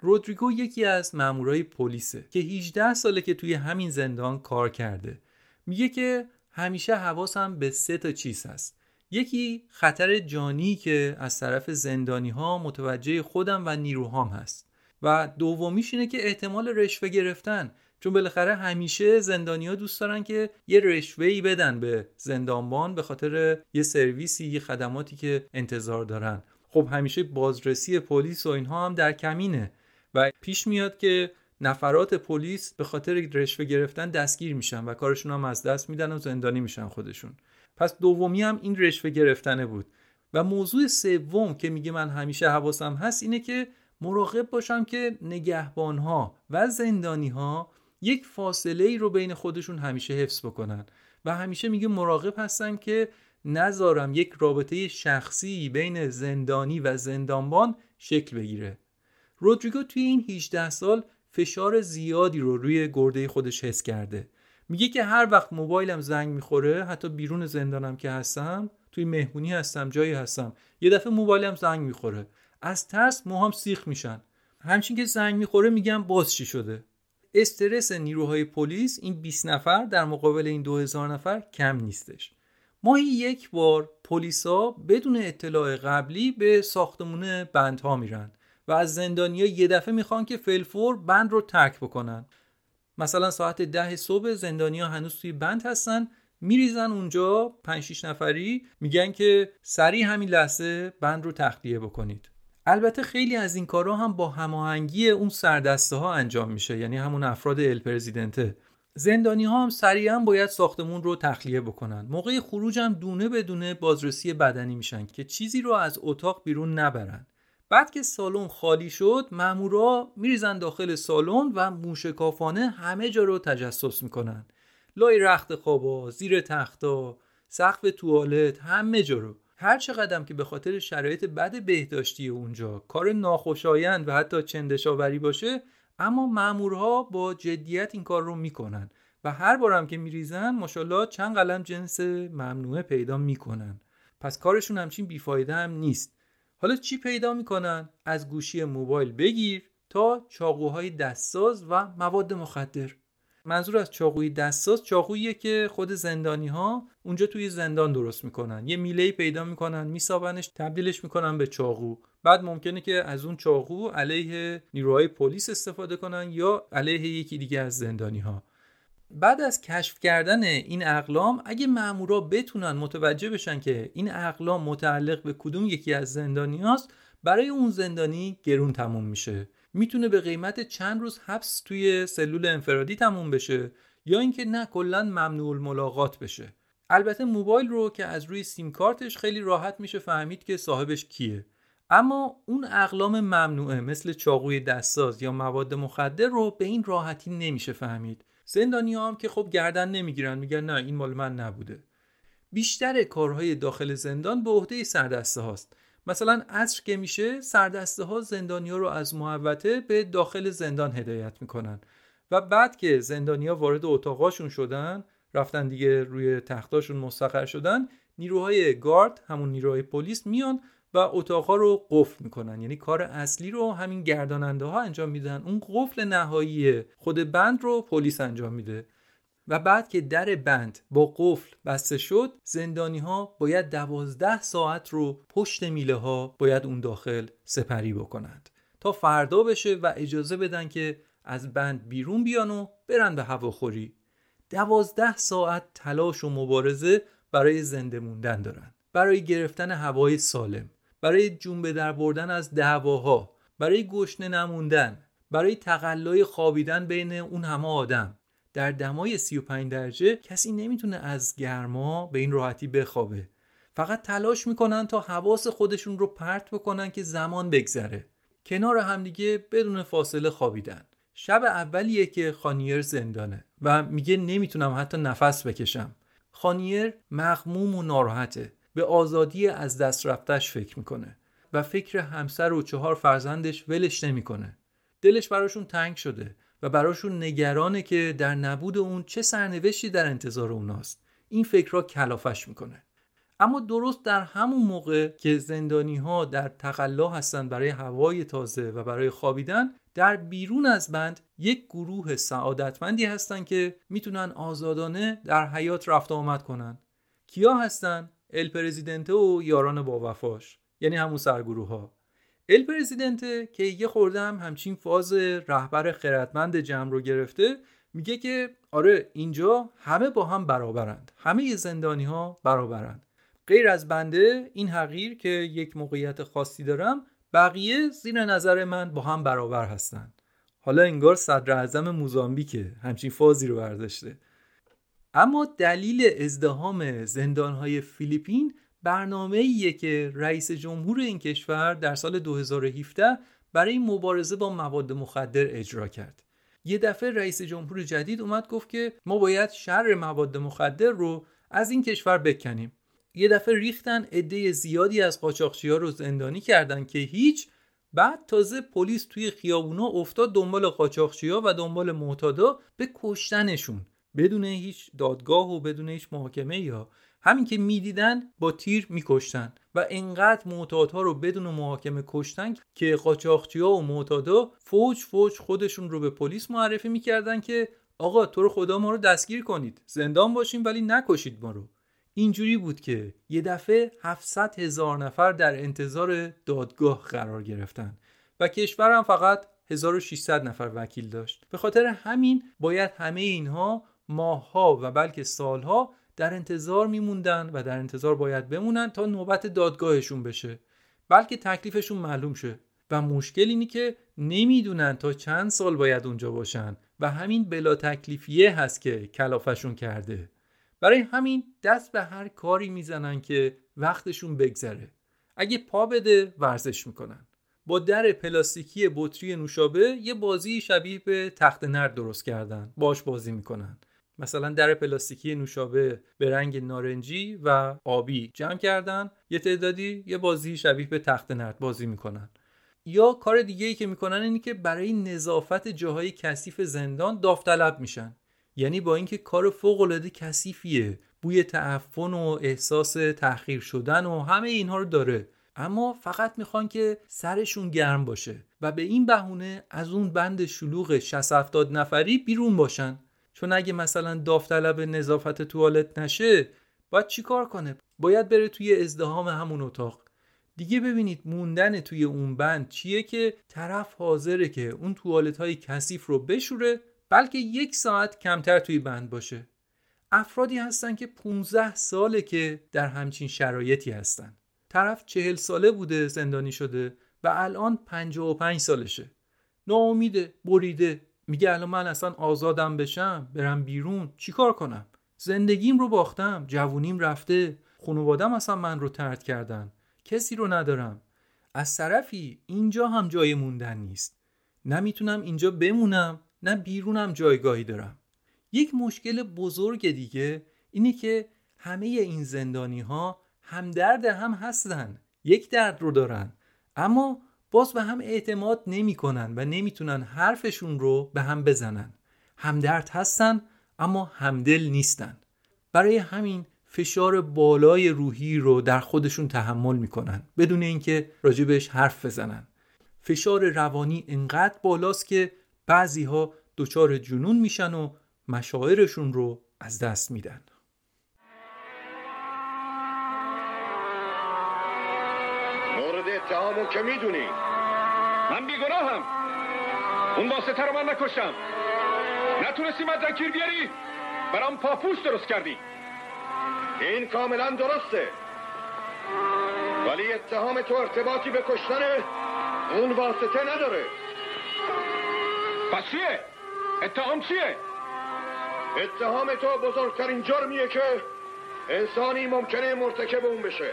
رودریگو یکی از مامورای پلیسه که هجده ساله که توی همین زندان کار کرده. میگه که همیشه حواسم به سه تا چیز هست. یکی خطر جانی که از طرف زندانی ها متوجه خودم و نیروهام هست و دومیش اینه که احتمال رشوه گرفتن، چون بالاخره همیشه زندانی‌ها دوست دارن که یه رشوه‌ای بدن به زندانبان به خاطر یه سرویسی، یه خدماتی که انتظار دارن. خب همیشه بازرسی پلیس و اینها هم در کمینه و پیش میاد که نفرات پلیس به خاطر رشوه گرفتن دستگیر میشن و کارشون هم از دست میدن و زندانی میشن خودشون. پس دومی هم این رشوه گرفتنه بود. و موضوع سوم که میگه من همیشه حواسم هست اینه که مراقب باشم که نگهبان‌ها و زندانی‌ها یک فاصله ای رو بین خودشون همیشه حفظ بکنن و همیشه میگه مراقب هستم که نذارم یک رابطه شخصی بین زندانی و زندانبان شکل بگیره. رودریگو توی این هجده سال فشار زیادی رو روی گرده خودش حس کرده. میگه که هر وقت موبایلم زنگ میخوره، حتی بیرون زندانم که هستم، توی مهمونی هستم، جایی هستم، یه دفعه موبایلم زنگ میخوره، از ترس موهام سیخ میشن. همچین که زنگ میخوره میگم باز چی شده. استرس نیروهای پلیس این بیست نفر در مقابل این دو هزار نفر کم نیستش. ماهی یک بار پلیسا بدون اطلاع قبلی به ساختمون بندها میرن و از زندانیا یه دفعه میخوان که فلفور بند رو ترک بکنن. مثلا ساعت ده صبح زندانیا هنوز توی بند هستن، میریزن اونجا پنج شش نفری، میگن که سریع همین لحظه بند رو تخلیه بکنید. البته خیلی از این کارا هم با هماهنگی اون سردسته ها انجام میشه، یعنی همون افراد ال پرزیدنته. زندانی ها هم سریعا باید ساختمون رو تخلیه بکنن. موقع خروج هم دونه به دونه بازرسی بدنی میشن که چیزی رو از اتاق بیرون نبرن. بعد که سالن خالی شد، مامورا میریزن داخل سالن و موشکافانه همه جا رو تجسس میکنن. لای رخت خوابا، زیر تختا، سقف توالت، همه جا رو. هر چقدر هم که به خاطر شرایط بد بهداشتی اونجا کار ناخوشایند و حتی چندشاوری باشه، اما مامورها با جدیت این کار رو میکنن و هر بارم که میریزن ماشاءالله چند قلم جنس ممنوعه پیدا میکنن. پس کارشون همچین بیفایده هم نیست. حالا چی پیدا میکنن؟ از گوشی موبایل بگیر تا چاقوهای دستساز و مواد مخدر. منظور از چاقوی دستساز چاقوییه که خود زندانی‌ها اونجا توی زندان درست میکنن، یه میله‌ای پیدا میکنن، میسابنش، تبدیلش میکنن به چاقو. بعد ممکنه که از اون چاقو علیه نیروهای پلیس استفاده کنن یا علیه یکی دیگه از زندانی‌ها. بعد از کشف کردن این اقلام، اگه مامورا بتونن متوجه بشن که این اقلام متعلق به کدوم یکی از زندانی‌هاست، برای اون زندانی گرون تموم میشه. میتونه به قیمت چند روز حبس توی سلول انفرادی تموم بشه یا اینکه نه، کلاً ممنوع الملاقات بشه. البته موبایل رو که از روی سیم کارتش خیلی راحت میشه فهمید که صاحبش کیه. اما اون اقلام ممنوعه مثل چاقوی دستساز یا مواد مخدر رو به این راحتی نمیشه فهمید. زندانی‌ها هم که خب گردن نمیگیرن، میگن نه این مال من نبوده. بیشتر کارهای داخل زندان به عهده سردسته هاست. مثلا عصر که میشه، سردسته ها زندانیا رو از محوطه به داخل زندان هدایت میکنن و بعد که زندانیا وارد اتاقاشون شدن، رفتن دیگه روی تختاشون مستقر شدن، نیروهای گارد، همون نیروهای پلیس میان و اتاقا رو قفل میکنن. یعنی کار اصلی رو همین گرداننده ها انجام میدن، اون قفل نهایی خود بند رو پلیس انجام میده. و بعد که در بند با قفل بسته شد، زندانی ها باید دوازده ساعت رو پشت میله ها باید اون داخل سپری بکنند تا فردا بشه و اجازه بدن که از بند بیرون بیان و برن به هواخوری. دوازده ساعت تلاش و مبارزه برای زنده موندن دارن، برای گرفتن هوای سالم، برای جنب در بردن از دعواها، برای گشنه نموندن، برای تقلای خوابیدن بین اون همه آدم. در دمای سی و پنج درجه کسی نمیتونه از گرما به این راحتی بخوابه. فقط تلاش میکنن تا حواس خودشون رو پرت بکنن که زمان بگذره. کنار همدیگه بدون فاصله خوابیدن. شب اولیه که خانیر زندانه و میگه نمیتونم حتی نفس بکشم. خانیر مغموم و ناراحته. به آزادی از دست رفتش فکر میکنه و فکر همسر و چهار فرزندش ولش نمیکنه. دلش براشون تنگ شده و براشون نگرانه که در نبود اون چه سرنوشتی در انتظار اوناست. این فکر را کلافش میکنه. اما درست در همون موقع که زندانی ها در تقلا هستن برای هوای تازه و برای خوابیدن، در بیرون از بند یک گروه سعادتمندی هستن که میتونن آزادانه در حیات رفت آمد کنن. کیا هستن؟ ال پرزیدنته و یاران با وفاش، یعنی همون سرگروه ها. ال پرزیدنته که یه خورده هم همچین فاز رهبر خردمند جمع رو گرفته، میگه که آره اینجا همه با هم برابرند، همه زندانی ها برابرند، غیر از بنده این حقیر که یک موقعیت خاصی دارم، بقیه زیر نظر من با هم برابر هستن. حالا انگار صدر اعظم موزامبیکه همچین فازی رو برداشته. اما دلیل ازدحام زندان‌های فیلیپین برنامه‌ایه که رئیس جمهور این کشور در سال دو هزار و هفده برای مبارزه با مواد مخدر اجرا کرد. یه دفعه رئیس جمهور جدید اومد گفت که ما باید شر مواد مخدر رو از این کشور بکنیم. یه دفعه ریختن عده زیادی از قاچاقچی‌ها رو زندانی کردن که هیچ. بعد تازه پلیس توی خیابونا افتاد دنبال قاچاقچی‌ها و دنبال معتادا به کشتنشون، بدون هیچ دادگاه و بدون هیچ محاکمه. یا همین که میدیدن با تیر میکشتن و انقدر معتادها رو بدون محاکمه کشتن که قاچاقچی‌ها و معتادا فوج فوج خودشون رو به پلیس معرفی میکردن که آقا تو رو خدا ما رو دستگیر کنید، زندان باشیم ولی نکشید ما رو. اینجوری بود که یه دفعه هفتصد هزار نفر در انتظار دادگاه قرار گرفتن و کشورم فقط هزار و ششصد نفر وکیل داشت. به خاطر همین باید همه اینها ماه‌ها و بلکه سال‌ها در انتظار میموندن و در انتظار باید بمونن تا نوبت دادگاهشون بشه، بلکه تکلیفشون معلوم شه. و مشکل اینی که نمیدونن تا چند سال باید اونجا باشن و همین بلا تکلیفیه هست که کلافشون کرده. برای همین دست به هر کاری میزنن که وقتشون بگذره. اگه پا بده ورزش میکنن. با در پلاستیکی بطری نوشابه یه بازی شبیه به تخت نرد درست کردن، باش بازی میکنن. مثلا در پلاستیکی نوشابه به رنگ نارنجی و آبی جمع کردن یه تعدادی، یه بازی شبیه به تخت نرد بازی میکنن. یا کار دیگه‌ای که میکنن اینه که برای نظافت جاهای کثیف زندان داوطلب میشن. یعنی با اینکه کار فوق‌العاده کثیفیه، بوی تعفن و احساس تحقیر شدن و همه اینها رو داره، اما فقط میخوان که سرشون گرم باشه و به این بهونه از اون بند شلوغ شصت هفتاد نفری بیرون باشن. چون اگه مثلا داوطلب نظافت توالت نشه باید چی کار کنه؟ باید بره توی ازدحام همون اتاق. دیگه ببینید موندن توی اون بند چیه که طرف حاضره که اون توالت‌های کثیف رو بشوره، بلکه یک ساعت کمتر توی بند باشه. افرادی هستن که پانزده ساله که در همچین شرایطی هستن. طرف چهل ساله بوده زندانی شده و الان پنجاه و پنج سالشه. ناامیده، بریده، میگه الان من اصلا آزادم بشم، برم بیرون، چیکار کنم؟ زندگیم رو باختم، جوونیم رفته، خانواده‌م اصلا من رو ترد کردن. کسی رو ندارم. از طرفی اینجا هم جای موندن نیست. نمیتونم اینجا بمونم، نه بیرونم جایگاهی دارم. یک مشکل بزرگ دیگه اینه که همه این زندانی ها همدرد هم هستن، یک درد رو دارن، اما باز به هم اعتماد نمی کنن و نمیتونن حرفشون رو به هم بزنن. همدرد هستن اما همدل نیستن. برای همین فشار بالای روحی رو در خودشون تحمل میکنن بدون اینکه راجبش حرف بزنن. فشار روانی انقدر بالاست که بعضی‌ها دچار جنون میشن و مشاعرشون رو از دست میدن. مورد اتهامو که میدونی، من بیگناهم. اون واسطه رو من نکشتم. نتونستی من دکیر بیاری، برام پاپوش درست کردی. این کاملا درسته، ولی اتهام تو ارتباطی به کشتن اون واسطه نداره. پس چیه؟ اتهام چیه؟ اتهام تو بزرگترین جرمیه که انسانی ممکنه مرتکب اون بشه.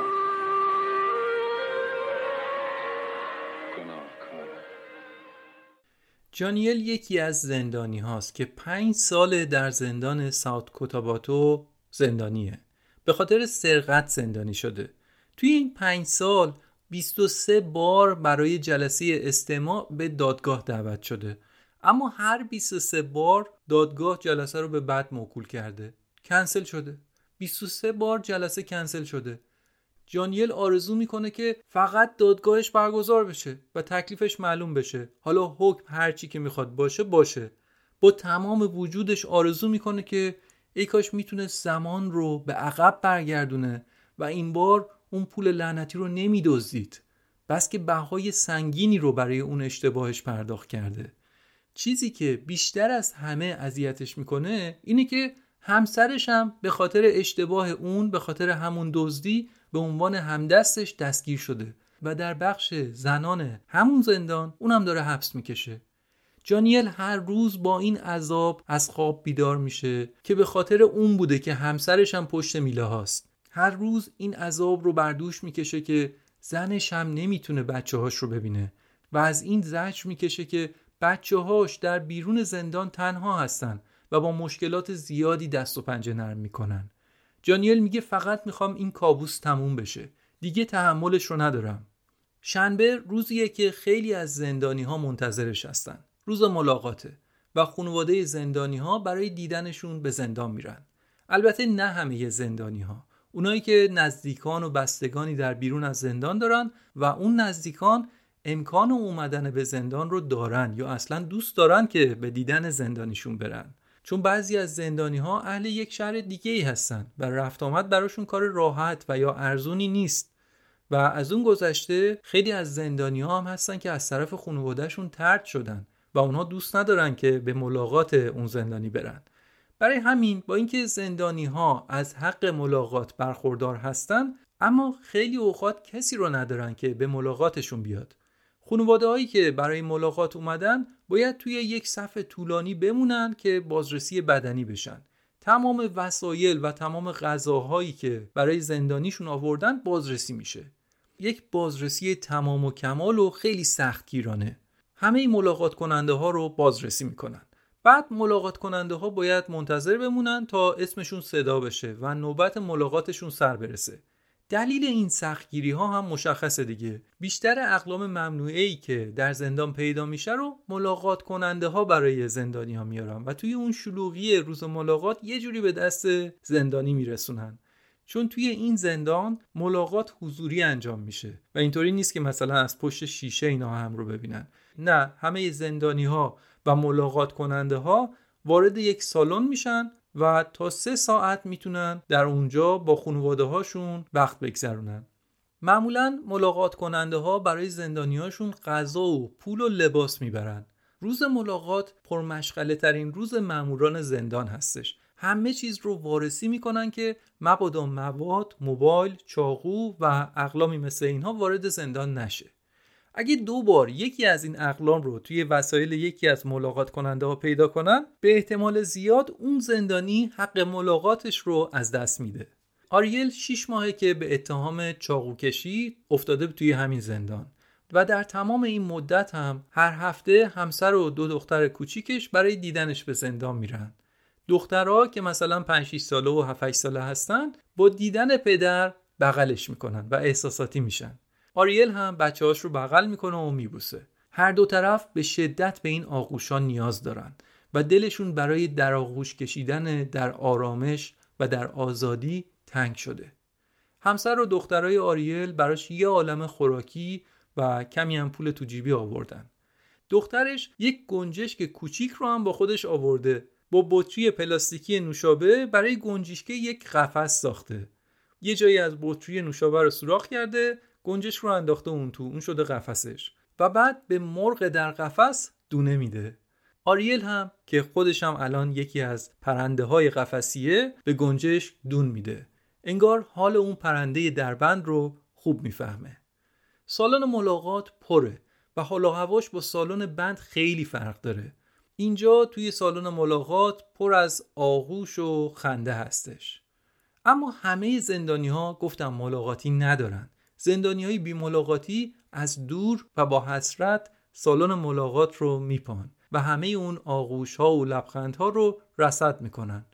گناه کارم. جانیل یکی از زندانی هاست که پنج سال در زندان ساوت کوتاباتو زندانیه. به خاطر سرقت زندانی شده. توی این پنج سال بیست و سه بار برای جلسه استماع به دادگاه دعوت شده، اما هر بیست و سه بار دادگاه جلسه رو به بعد موکول کرده، کنسل شده. بیست و سه بار جلسه کنسل شده. جانیل آرزو میکنه که فقط دادگاهش برگزار بشه و تکلیفش معلوم بشه، حالا حکم هر چی که میخواد باشه باشه. با تمام وجودش آرزو میکنه که ای کاش میتونه زمان رو به عقب برگردونه و این بار اون پول لعنتی رو نمیدزدید، بس که بهای سنگینی رو برای اون اشتباهش پرداخت کرده. چیزی که بیشتر از همه اذیتش میکنه اینه که همسرش هم به خاطر اشتباه اون، به خاطر همون دزدی، به عنوان همدستش دستگیر شده و در بخش زنان همون زندان اونم داره حبس میکشه. جانیل هر روز با این عذاب از خواب بیدار میشه که به خاطر اون بوده که همسرش هم پشت میله هاست. هر روز این عذاب رو بردوش میکشه که زنش هم نمیتونه بچه هاش رو ببینه و از این زجر میکشه که بچه هاش در بیرون زندان تنها هستن و با مشکلات زیادی دست و پنجه نرم میکنن. جانیل میگه فقط میخوام این کابوس تموم بشه، دیگه تحملش رو ندارم. شنبه روزیه که خیلی از زندانی ها منتظرش هستن. روز ملاقاته و خانواده زندانی ها برای دیدنشون به زندان میرن. البته نه همه زندانی ها. اونایی که نزدیکان و بستگانی در بیرون از زندان دارن و اون نزدیکان امکان اومدن به زندان رو دارن یا اصلا دوست دارن که به دیدن زندانیشون برن، چون بعضی از زندانی‌ها اهل یک شهر دیگه‌ای هستن و رفت آمد براشون کار راحت و یا ارزونی نیست. و از اون گذشته خیلی از زندانی‌ها هم هستن که از طرف خانواده‌شون طرد شدن و اونها دوست ندارن که به ملاقات اون زندانی برن. برای همین با اینکه زندانی‌ها از حق ملاقات برخوردار هستن، اما خیلی اوقات کسی رو ندارن که به ملاقاتشون بیاد. خانواده‌هایی که برای ملاقات اومدن باید توی یک صف طولانی بمونن که بازرسی بدنی بشن. تمام وسایل و تمام غذاهایی که برای زندانیشون آوردن بازرسی میشه. یک بازرسی تمام و کمال و خیلی سختگیرانه. همه این ملاقات کننده ها رو بازرسی میکنن. بعد ملاقات کننده ها باید منتظر بمونن تا اسمشون صدا بشه و نوبت ملاقاتشون سر برسه. دلیل این سختگیری ها هم مشخصه دیگه. بیشتر اقلام ممنوعه ای که در زندان پیدا میشه رو ملاقات کننده ها برای زندانی ها میارن و توی اون شلوغی روز ملاقات یه جوری به دست زندانی میرسونن، چون توی این زندان ملاقات حضوری انجام میشه و اینطوری نیست که مثلا از پشت شیشه اینا هم رو ببینن. نه، همه زندانی ها و ملاقات کننده ها وارد یک سالن میشن و تا سه ساعت میتونن در اونجا با خانواده هاشون وقت بگذرونن. معمولاً ملاقات کننده ها برای زندانی هاشون غذا و پول و لباس میبرن. روز ملاقات پرمشغله ترین روز ماموران زندان هستش. همه چیز رو وارسی میکنن که مبادا مواد، موبایل، چاقو و اقلامی مثل اینها وارد زندان نشه. اگه دو بار یکی از این اقلام رو توی وسایل یکی از ملاقات کننده ها پیدا کنن، به احتمال زیاد اون زندانی حق ملاقاتش رو از دست میده. آریل شش ماهه که به اتهام چاقوکشی افتاده توی همین زندان و در تمام این مدت هم هر هفته همسر و دو دختر کوچیکش برای دیدنش به زندان میرن. دخترها که مثلا پنج شش ساله و هفت هشت ساله هستن با دیدن پدر بغلش میکنن و احساساتی میشن. آریل هم بچه‌هاش رو بغل میکنه و میبوسه. هر دو طرف به شدت به این آغوشان نیاز دارن و دلشون برای در آغوش کشیدن در آرامش و در آزادی تنگ شده. همسر و دخترای آریل براش یه عالمه خوراکی و کمی هم پول تو جیبی آوردن. دخترش یک گنجشک کوچیک رو هم با خودش آورده. با بطری پلاستیکی نوشابه برای گنجشکه یک قفس ساخته. یه جایی از بطری نوشابه رو سوراخ کرده، گنجش رو انداخته اون تو، اون شده قفسش و بعد به مرغ در قفس دونه میده. آریل هم که خودش هم الان یکی از پرنده های قفسیه به گنجش دون میده. انگار حال اون پرنده دربند رو خوب میفهمه. سالن ملاقات پره و حال و هواش با سالن بند خیلی فرق داره. اینجا توی سالن ملاقات پر از آغوش و خنده هستش. اما همه زندانی ها گفتن ملاقاتی ندارن. زندانی‌های بی‌ملاقاتی از دور و با حسرت سالن ملاقات رو میپان و همه اون آغوش‌ها و لبخندها رو رصد میکنن.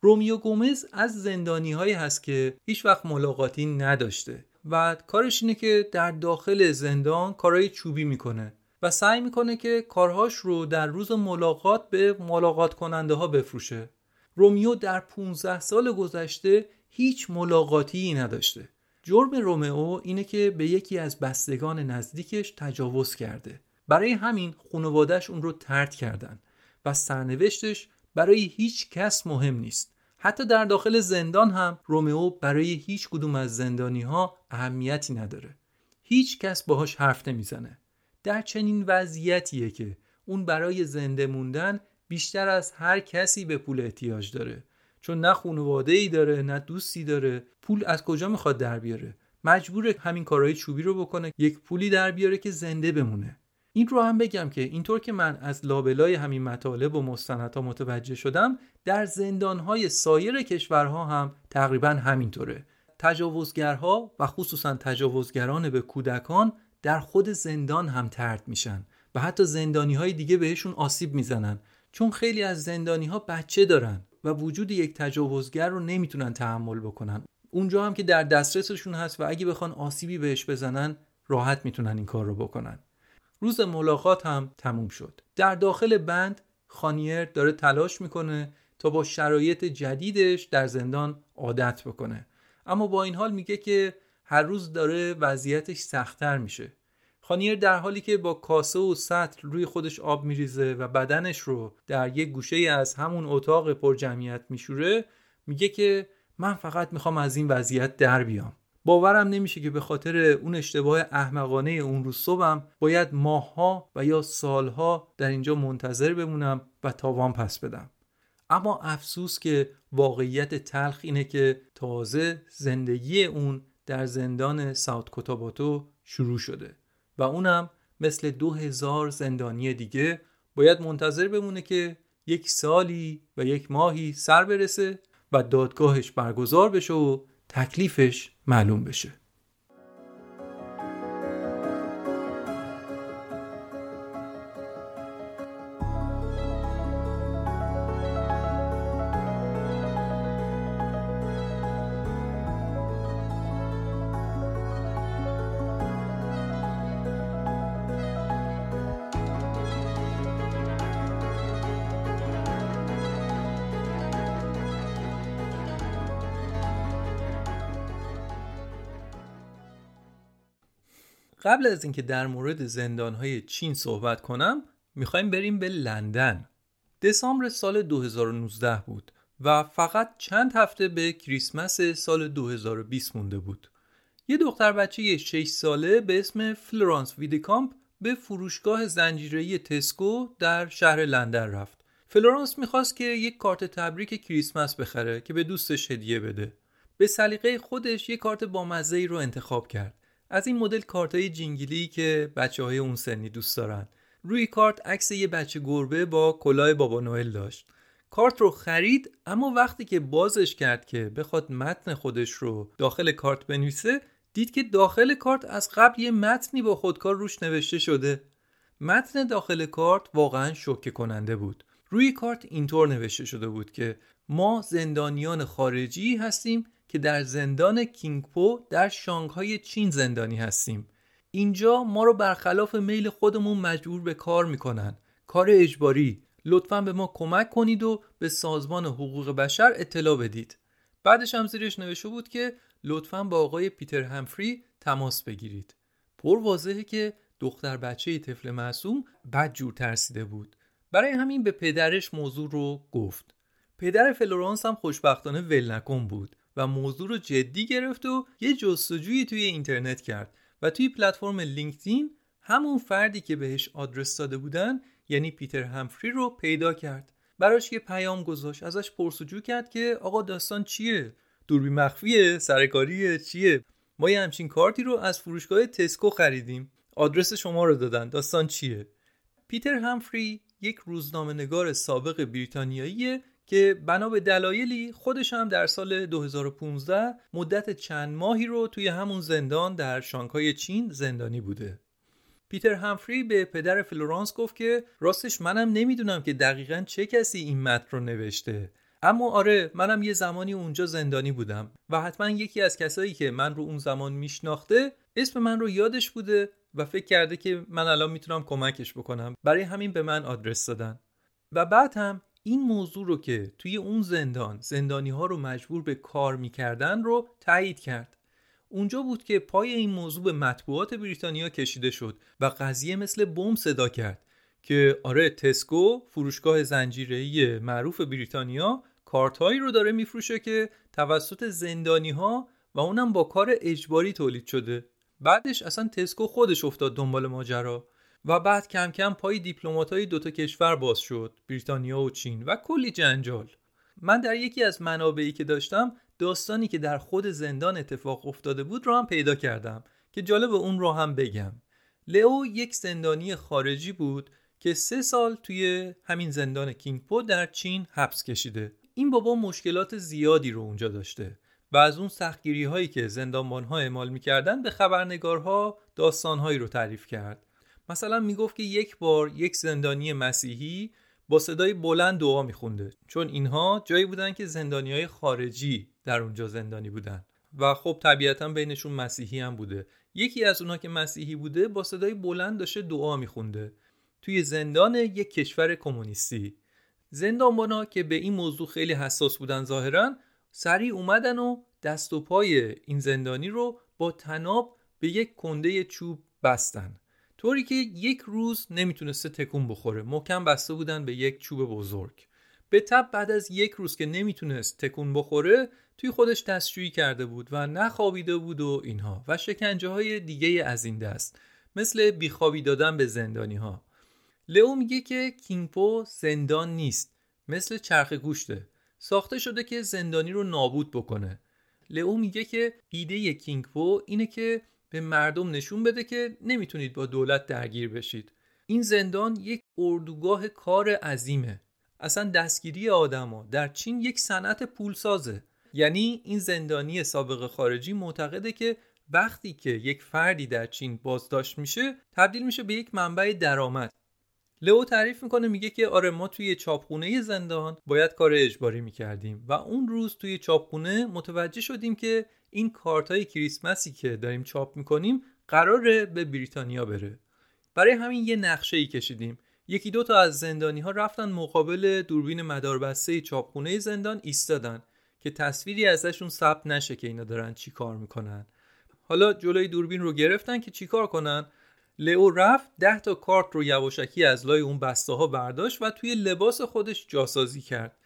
رومیو گومز از زندانی‌هایی هست که هیچ وقت ملاقاتی نداشته و کارش اینه که در داخل زندان کارهای چوبی میکنه و سعی میکنه که کارهاش رو در روز ملاقات به ملاقات کننده ها بفروشه. رومیو در پانزده سال گذشته هیچ ملاقاتی نداشته. جرم رومئو اینه که به یکی از بستگان نزدیکش تجاوز کرده. برای همین خانواده‌اش اون رو طرد کردن و سرنوشتش برای هیچ کس مهم نیست. حتی در داخل زندان هم رومئو برای هیچ کدوم از زندانی‌ها اهمیتی نداره. هیچ کس باهاش حرف نمیزنه. در چنین وضعیتیه که اون برای زنده موندن بیشتر از هر کسی به پول احتیاج داره. چون نه خانواده‌ای داره، نه دوستی داره. پول از کجا میخواد در بیاره؟ مجبوره همین کارهای چوبی رو بکنه، یک پولی در بیاره که زنده بمونه. این رو هم بگم که اینطور که من از لابلای همین مطالب و مستندها متوجه شدم، در زندانهای سایر کشورها هم تقریباً همینطوره. تجاوزگرها و خصوصاً تجاوزگران به کودکان در خود زندان هم طرد میشن و حتی زندانیهای دیگه بهشون آسیب میزنن، چون خیلی از زندانیها بچه دارن و وجود یک تجاوزگر رو نمیتونن تحمل بکنن. اونجا هم که در دسترسشون هست و اگه بخوان آسیبی بهش بزنن راحت میتونن این کار رو بکنن. روز ملاقات هم تموم شد. در داخل بند خانیر داره تلاش میکنه تا با شرایط جدیدش در زندان عادت بکنه. اما با این حال میگه که هر روز داره وضعیتش سخت‌تر میشه. خانیر در حالی که با کاسه و سطل روی خودش آب میریزه و بدنش رو در یک گوشه از همون اتاق پر جمعیت میشوره، میگه که من فقط میخوام از این وضعیت در بیام. باورم نمیشه که به خاطر اون اشتباه احمقانه اون روز صبحم باید ماه‌ها و یا سال‌ها در اینجا منتظر بمونم و تاوان پس بدم. اما افسوس که واقعیت تلخ اینه که تازه زندگی اون در زندان ساوت کوتاباتو شروع شده و اونم مثل دو هزار زندانی دیگه باید منتظر بمونه که یک سالی و یک ماهی سر برسه و دادگاهش برگزار بشه و تکلیفش معلوم بشه. قبل از اینکه در مورد زندان‌های چین صحبت کنم، می‌خوایم بریم به لندن. دسامبر سال دو هزار و نوزده بود و فقط چند هفته به کریسمس سال دو هزار و بیست مونده بود. یه دختر بچه شش ساله به اسم فلورانس ویدیکامپ به فروشگاه زنجیره‌ای تسکو در شهر لندن رفت. فلورانس می‌خواست که یک کارت تبریک کریسمس بخره که به دوستش هدیه بده. به سلیقه خودش یک کارت بامزه‌ای رو انتخاب کرد. از این مدل کارت‌های جینگلی که بچه‌های اون سنی دوست دارن. روی کارت عکس یه بچه گربه با کلاه بابا نوئل داشت. کارت رو خرید، اما وقتی که بازش کرد که بخواد متن خودش رو داخل کارت بنویسه، دید که داخل کارت از قبل یه متنی با خودکار روش نوشته شده. متن داخل کارت واقعاً شوکه کننده بود. روی کارت اینطور نوشته شده بود که ما زندانیان خارجی هستیم که در زندان کینگپو در شانگهای چین زندانی هستیم. اینجا ما رو برخلاف میل خودمون مجبور به کار میکنن. کار اجباری. لطفاً به ما کمک کنید و به سازمان حقوق بشر اطلاع بدید. بعدش هم زیرش نوشته بود که لطفاً با آقای پیتر همفری تماس بگیرید. پر واضحه که دختر بچه طفل معصوم بدجور ترسیده بود. برای همین به پدرش موضوع رو گفت. پدر فلورانس هم خوشبختانه ول نکن بود و موضوع رو جدی گرفت و یه جستجویی توی اینترنت کرد و توی پلتفرم لینکدین همون فردی که بهش آدرس داده بودن، یعنی پیتر همفری، رو پیدا کرد. براش یه پیام گذاشت، ازش پرسجو کرد که آقا داستان چیه؟ دوربین مخفیه؟ سرکاریه؟ چیه؟ ما یه همچین کارتی رو از فروشگاه تسکو خریدیم، آدرس شما رو دادن، داستان چیه؟ پیتر همفری یک روزنامه‌نگار سابق بریتانیاییه که بنا به دلایلی خودش هم در سال دو هزار و پانزده مدت چند ماهی رو توی همون زندان در شانگهای چین زندانی بوده. پیتر همفری به پدر فلورانس گفت که راستش منم نمیدونم که دقیقاً چه کسی این متن رو نوشته، اما آره منم یه زمانی اونجا زندانی بودم و حتما یکی از کسایی که من رو اون زمان میشناخته اسم من رو یادش بوده و فکر کرده که من الان میتونم کمکش بکنم، برای همین به من آدرس دادن. و بعد هم این موضوع رو که توی اون زندان زندانی ها رو مجبور به کار میکردن رو تایید کرد. اونجا بود که پای این موضوع به مطبوعات بریتانیا کشیده شد و قضیه مثل بم صدا کرد که آره تسکو، فروشگاه زنجیره‌ای معروف بریتانیا، کارت‌هایی رو داره میفروشه که توسط زندانی ها و اونم با کار اجباری تولید شده. بعدش اصلا تسکو خودش افتاد دنبال ماجرا و بعد کم کم پای دیپلمات‌های دوتا کشور باز شد، بریتانیا و چین، و کلی جنجال. من در یکی از منابعی که داشتم داستانی که در خود زندان اتفاق افتاده بود رو هم پیدا کردم که جالب اون رو هم بگم. لئو یک زندانی خارجی بود که سه سال توی همین زندان کینگپو در چین حبس کشیده. این بابا مشکلات زیادی رو اونجا داشته و از اون سختگیری‌هایی که زندانبان‌ها اعمال می‌کردن به خبرنگارها داستان‌هایی رو تعریف کرد. مثلا میگفت که یک بار یک زندانی مسیحی با صدای بلند دعا میخونده، چون اینها جایی بودن که زندانیهای خارجی در اونجا زندانی بودن و خب طبیعتا بینشون مسیحی هم بوده. یکی از اونها که مسیحی بوده با صدای بلند داشته دعا میخونده توی زندان یک کشور کمونیستی. زندانبانا که به این موضوع خیلی حساس بودن ظاهرا سریع اومدن و دست و پای این زندانی رو با طناب به یک کنده چوب بستن، طوری که یک روز نمیتونسته تکون بخوره. محکم بسته بودن به یک چوب بزرگ. به تب بعد از یک روز که نمیتونست تکون بخوره، توی خودش دستشویی کرده بود و نخوابیده بود و اینها و شکنجه های دیگه از این دست، مثل بیخوابی دادن به زندانی ها. لئو میگه که کینگپو زندان نیست، مثل چرخ گوشته، ساخته شده که زندانی رو نابود بکنه. لئو میگه که ایده کینگپو اینه که به مردم نشون بده که نمیتونید با دولت درگیر بشید. این زندان یک اردوگاه کار عظیمه. اصلا دستگیری آدما در چین یک صنعت پولسازه. یعنی این زندانی سابق خارجی معتقده که وقتی که یک فردی در چین بازداشت میشه، تبدیل میشه به یک منبع درآمد. لئو تعریف میکنه، میگه که آره ما توی چاپخونه زندان باید کار اجباری میکردیم و اون روز توی چاپخونه متوجه شدیم که این کارتای کریسمسی که داریم چاپ میکنیم قراره به بریتانیا بره. برای همین یه نقشه‌ای کشیدیم. یکی دو تا از زندانی‌ها رفتن مقابل دوربین مداربسته چاپخونه زندان ایستادن که تصویری ازشون ثبت نشه که اینا دارن چی کار میکنن. حالا جلوی دوربین رو گرفتن که چیکار کنن؟ لئو رفت ده تا کارت رو یواشکی از لای اون بسته‌ها برداشت و توی لباس خودش جاسازی کرد.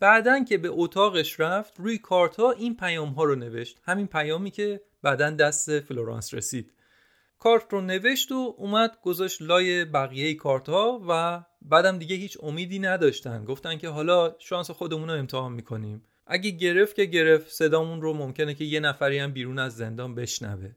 بعدن که به اتاقش رفت، روی کارت‌ها این پیام‌ها رو نوشت، همین پیامی که بعدن دست فلورانس رسید. کارت رو نوشت و اومد گذاشت لای بقیه کارت‌ها و بعدم دیگه هیچ امیدی نداشتن. گفتن که حالا شانس خودمون رو امتحان می‌کنیم. اگه گرفت که گرفت، صدامون رو ممکنه که یه نفری هم بیرون از زندان بشنوه.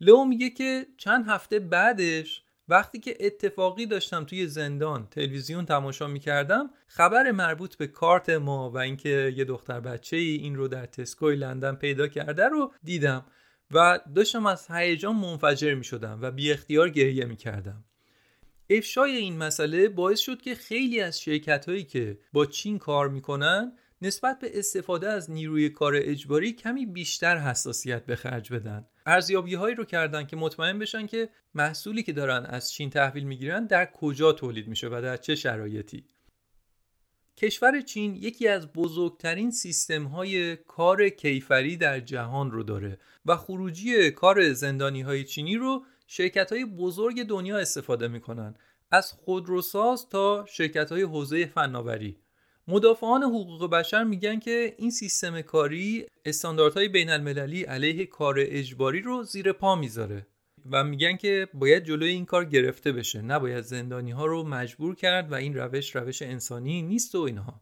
لئو میگه که چند هفته بعدش وقتی که اتفاقی داشتم توی زندان تلویزیون تماشا میکردم، خبر مربوط به کارت ما و اینکه یه دختر بچه ای این رو در تسکو لندن پیدا کرده رو دیدم و داشتم از هیجان منفجر میشدم و بی اختیار گریه میکردم. افشای این مسئله باعث شد که خیلی از شرکت هایی که با چین کار میکنن نسبت به استفاده از نیروی کار اجباری کمی بیشتر حساسیت به خرج بدن. ارزیابی‌هایی رو کردن که مطمئن بشن که محصولی که دارن از چین تحویل می‌گیرن در کجا تولید میشه و در چه شرایطی. کشور چین یکی از بزرگترین سیستم‌های کار کیفری در جهان رو داره و خروجی کار زندانی‌های چینی رو شرکت‌های بزرگ دنیا استفاده می‌کنن، از خودروساز تا شرکت‌های حوزه فناوری. مدافعان حقوق بشر میگن که این سیستم کاری استانداردهای بین المللی علیه کار اجباری رو زیر پا میذاره و میگن که باید جلوی این کار گرفته بشه، نباید زندانی ها رو مجبور کرد و این روش روش انسانی نیست و اینها.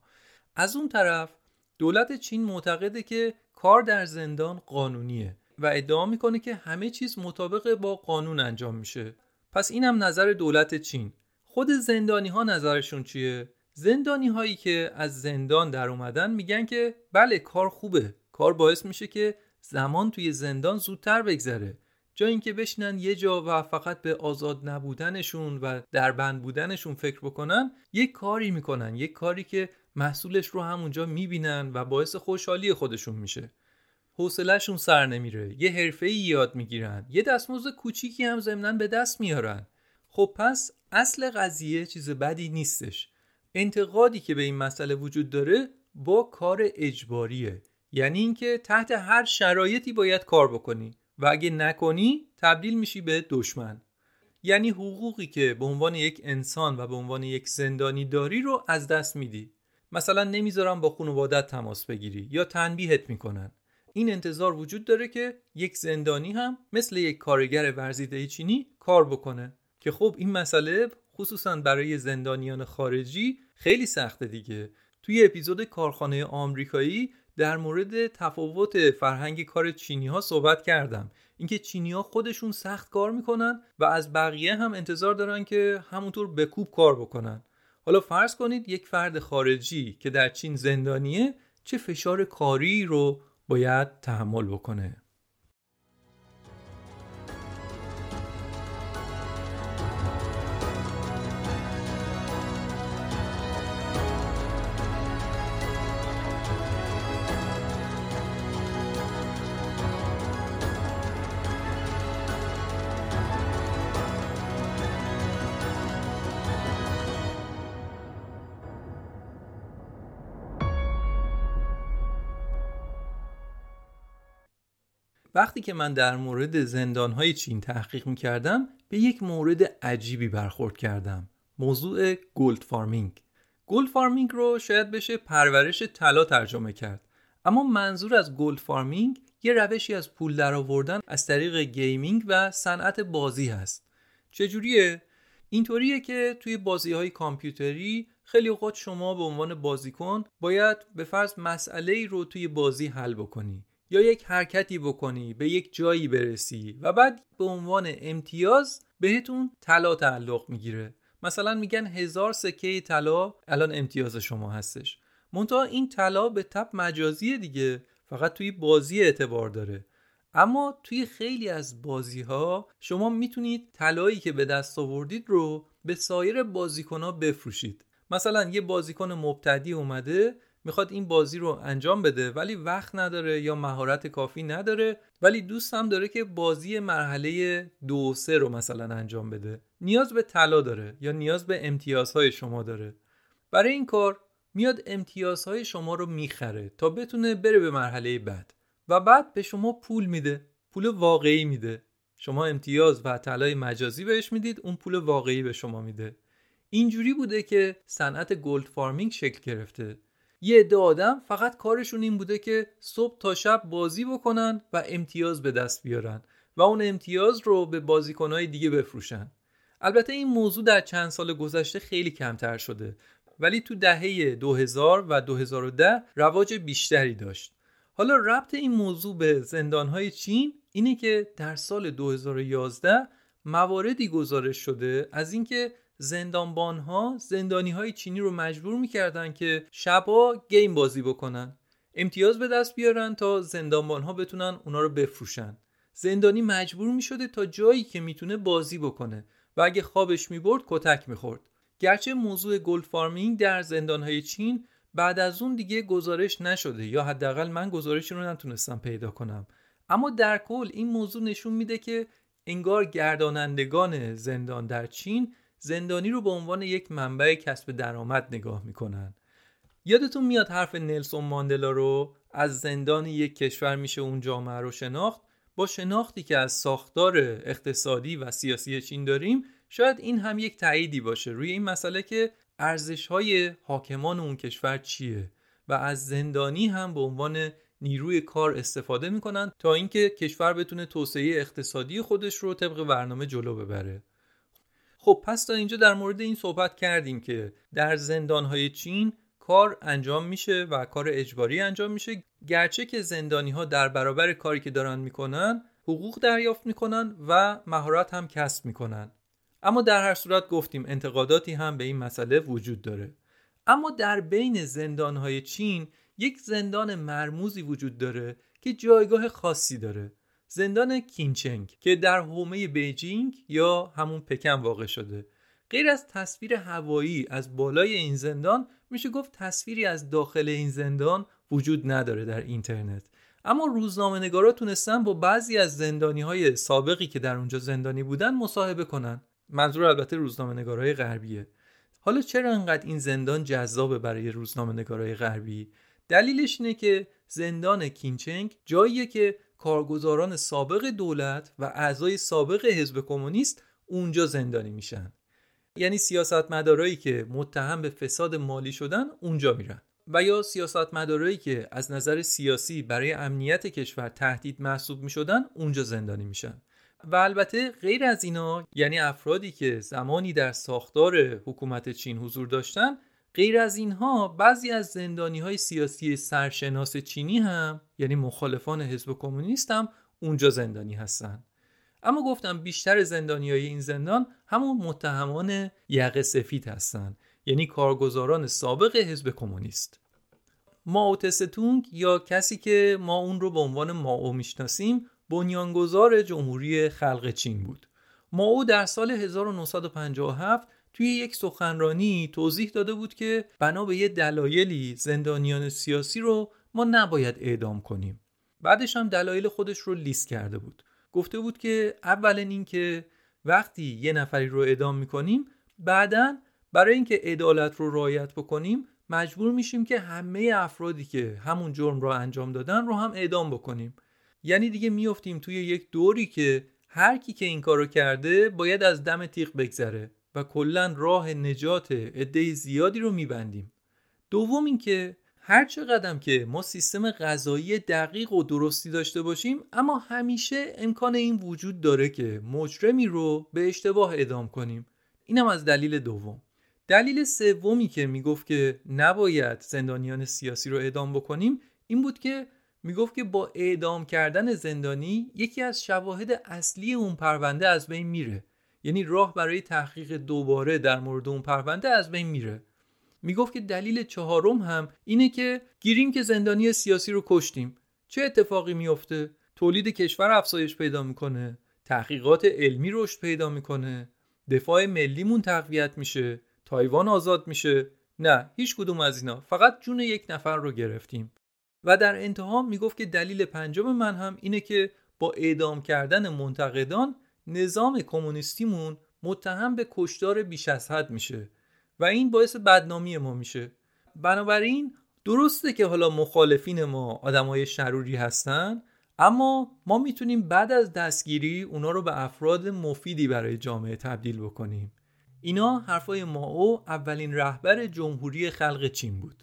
از اون طرف دولت چین معتقده که کار در زندان قانونیه و ادعا میکنه که همه چیز مطابق با قانون انجام میشه. پس اینم نظر دولت چین. خود زندانی ها نظرشون چیه؟ زندانی هایی که از زندان در اومدن میگن که بله کار خوبه، کار باعث میشه که زمان توی زندان زودتر بگذره، جا اینکه بشینن یه جا و فقط به آزاد نبودنشون و در بند بودنشون فکر بکنن، یه کاری میکنن، یه کاری که محصولش رو همونجا میبینن و باعث خوشحالی خودشون میشه. حوصله‌شون سر نمیره، یه حرفه‌ای یاد میگیرن، یه دستمزد کوچیکی هم ضمناً به دست میارن. خب پس اصل قضیه چیز بدی نیستش. انتقادی که به این مسئله وجود داره با کار اجباریه، یعنی اینکه تحت هر شرایطی باید کار بکنی و اگه نکنی تبدیل میشی به دشمن. یعنی حقوقی که به عنوان یک انسان و به عنوان یک زندانی داری رو از دست میدی. مثلا نمیذارن با خانواده‌ات تماس بگیری یا تنبیهت میکنن. این انتظار وجود داره که یک زندانی هم مثل یک کارگر ورزیده چینی کار بکنه که خب این مسئله خصوصا برای زندانیان خارجی خیلی سخته دیگه. توی اپیزود کارخانه آمریکایی در مورد تفاوت فرهنگ کار چینی‌ها صحبت کردم، اینکه چینی‌ها خودشون سخت کار میکنن و از بقیه هم انتظار دارن که همونطور به کوب کار بکنن. حالا فرض کنید یک فرد خارجی که در چین زندانیه چه فشار کاری رو باید تحمل بکنه. وقتی که من در مورد زندان‌های چین تحقیق می‌کردم به یک مورد عجیبی برخورد کردم. موضوع گولد فارمینگ. گولد فارمینگ رو شاید بشه پرورش طلا ترجمه کرد. اما منظور از گولد فارمینگ یه روشی از پول درآوردن از طریق گیمینگ و صنعت بازی هست. چجوریه؟ اینطوریه که توی بازی‌های کامپیوتری خیلی اوقات شما به عنوان بازیکن باید به فرض مسئله‌ای رو توی بازی حل بکنی یا یک حرکتی بکنی، به یک جایی برسی و بعد به عنوان امتیاز بهتون طلا تعلق میگیره. مثلا میگن هزار سکه طلا الان امتیاز شما هستش. منتها این طلا به تبع مجازیه دیگه، فقط توی بازی اعتبار داره. اما توی خیلی از بازی‌ها شما میتونید طلایی که به دست آوردید رو به سایر بازیکن‌ها بفروشید. مثلا یه بازیکن مبتدی اومده میخواد این بازی رو انجام بده ولی وقت نداره یا مهارت کافی نداره، ولی دوست هم داره که بازی مرحله دو سه رو مثلا انجام بده. نیاز به طلا داره یا نیاز به امتیازهای شما داره. برای این کار میاد امتیازهای شما رو میخره تا بتونه بره به مرحله بعد و بعد به شما پول میده، پول واقعی میده. شما امتیاز و طلای مجازی بهش میدید، اون پول واقعی به شما میده. اینجوری بوده که صنعت گولد فارمینگ شکل گرفته. یه عده آدم فقط کارشون این بوده که صبح تا شب بازی بکنن و امتیاز به دست بیارن و اون امتیاز رو به بازیکن‌های دیگه بفروشن. البته این موضوع در چند سال گذشته خیلی کمتر شده، ولی تو دهه دو هزار و دو هزار و ده رواج بیشتری داشت. حالا ربط این موضوع به زندان‌های چین اینه که در سال دو هزار و یازده مواردی گزارش شده از اینکه زندانبان‌ها زندانی‌های چینی رو مجبور می‌کردن که شبا گیم بازی بکنن، امتیاز به دست بیارن تا زندانبان‌ها بتونن اونا رو بفروشن. زندانی مجبور می‌شده تا جایی که می‌تونه بازی بکنه و اگه خوابش می‌برد کتک می‌خورد. گرچه موضوع گولد فارمینگ در زندان‌های چین بعد از اون دیگه گزارش نشده، یا حداقل من گزارشی رو نتونستم پیدا کنم، اما در کل این موضوع نشون میده که انگار گردانندگان زندان در چین زندانی رو به عنوان یک منبع کسب درآمد نگاه میکنن. یادتون میاد حرف نلسون ماندلا رو از زندان یک کشور میشه اون جامعه رو شناخت؟ با شناختی که از ساختار اقتصادی و سیاسی چین داریم شاید این هم یک تأییدی باشه روی این مسئله که ارزش‌های حاکمان اون کشور چیه و از زندانی هم به عنوان نیروی کار استفاده میکنن تا اینکه کشور بتونه توسعه اقتصادی خودش رو طبق برنامه جلو ببره. خب پس تا اینجا در مورد این صحبت کردیم که در زندان‌های چین کار انجام میشه و کار اجباری انجام میشه، گرچه که زندانی‌ها در برابر کاری که دارن میکنن حقوق دریافت میکنن و مهارت هم کسب میکنن. اما در هر صورت گفتیم انتقاداتی هم به این مسئله وجود داره. اما در بین زندان‌های چین یک زندان مرموزی وجود داره که جایگاه خاصی داره. زندان کینچنگ که در حومه بیجینگ یا همون پکن واقع شده. غیر از تصویر هوایی از بالای این زندان میشه گفت تصویری از داخل این زندان وجود نداره در اینترنت. اما روزنامه‌نگارا تونستن با بعضی از زندانی‌های سابقی که در اونجا زندانی بودن مصاحبه کنن. منظور البته روزنامه‌نگارای غربیه. حالا چرا انقدر این زندان جذابه برای روزنامه‌نگارای غربی؟ دلیلش اینه که زندان کینچنگ جاییه که کارگزاران سابق دولت و اعضای سابق حزب کمونیست اونجا زندانی میشن. یعنی سیاستمدارایی که متهم به فساد مالی شدن اونجا میرن و یا سیاستمدارایی که از نظر سیاسی برای امنیت کشور تهدید محسوب میشدن اونجا زندانی میشن. و البته غیر از اینا، یعنی افرادی که زمانی در ساختار حکومت چین حضور داشتن، غیر از اینها بعضی از زندانی‌های سیاسی سرشناس چینی هم، یعنی مخالفان حزب کمونیست هم اونجا زندانی هستن. اما گفتم بیشتر زندانی‌های این زندان همون متهمان یقه سفید هستن، یعنی کارگزاران سابق حزب کمونیست. ماو تسه تونگ یا کسی که ما اون رو به عنوان ماو میشناسیم بنیانگذار جمهوری خلق چین بود. ماو در سال هزار و نهصد و پنجاه و هفت توی یک سخنرانی توضیح داده بود که بنا به یه دلایلی زندانیان سیاسی رو ما نباید اعدام کنیم. بعدش هم دلایل خودش رو لیست کرده بود. گفته بود که اولا این که وقتی یه نفری رو اعدام می‌کنیم بعداً برای اینکه عدالت رو رعایت بکنیم مجبور میشیم که همه افرادی که همون جرم رو انجام دادن رو هم اعدام بکنیم. یعنی دیگه میافتیم توی یک دوری که هر کی که این کارو کرده باید از دم تیغ بگذره و کلا راه نجات عده زیادی رو میبندیم. دوم این که هر چه قدم که ما سیستم غذایی دقیق و درستی داشته باشیم، اما همیشه امکان این وجود داره که مجرمی رو به اشتباه اعدام کنیم. اینم از دلیل دوم. دلیل سومی که میگفت که نباید زندانیان سیاسی رو اعدام بکنیم این بود که میگفت که با اعدام کردن زندانی یکی از شواهد اصلی اون پرونده از بین میره، یعنی راه برای تحقیق دوباره در مورد اون پرونده از بین میره. میگفت که دلیل چهارم هم اینه که گیریم که زندانی سیاسی رو کشتیم، چه اتفاقی میفته؟ تولید کشور افزایش پیدا میکنه، تحقیقات علمی رشد پیدا میکنه، دفاع ملیمون تقویت میشه، تایوان آزاد میشه. نه، هیچ کدوم از اینا، فقط جون یک نفر رو گرفتیم. و در انتها میگفت که دلیل پنجم من هم اینه که با اعدام کردن منتقدان نظام کمونیستیمون متهم به کشتار بیش از حد میشه و این باعث بدنامی ما میشه. بنابراین درسته که حالا مخالفین ما آدمای شروری هستن، اما ما میتونیم بعد از دستگیری اونا رو به افراد مفیدی برای جامعه تبدیل بکنیم. اینا حرفای ماو، اولین رهبر جمهوری خلق چین بود.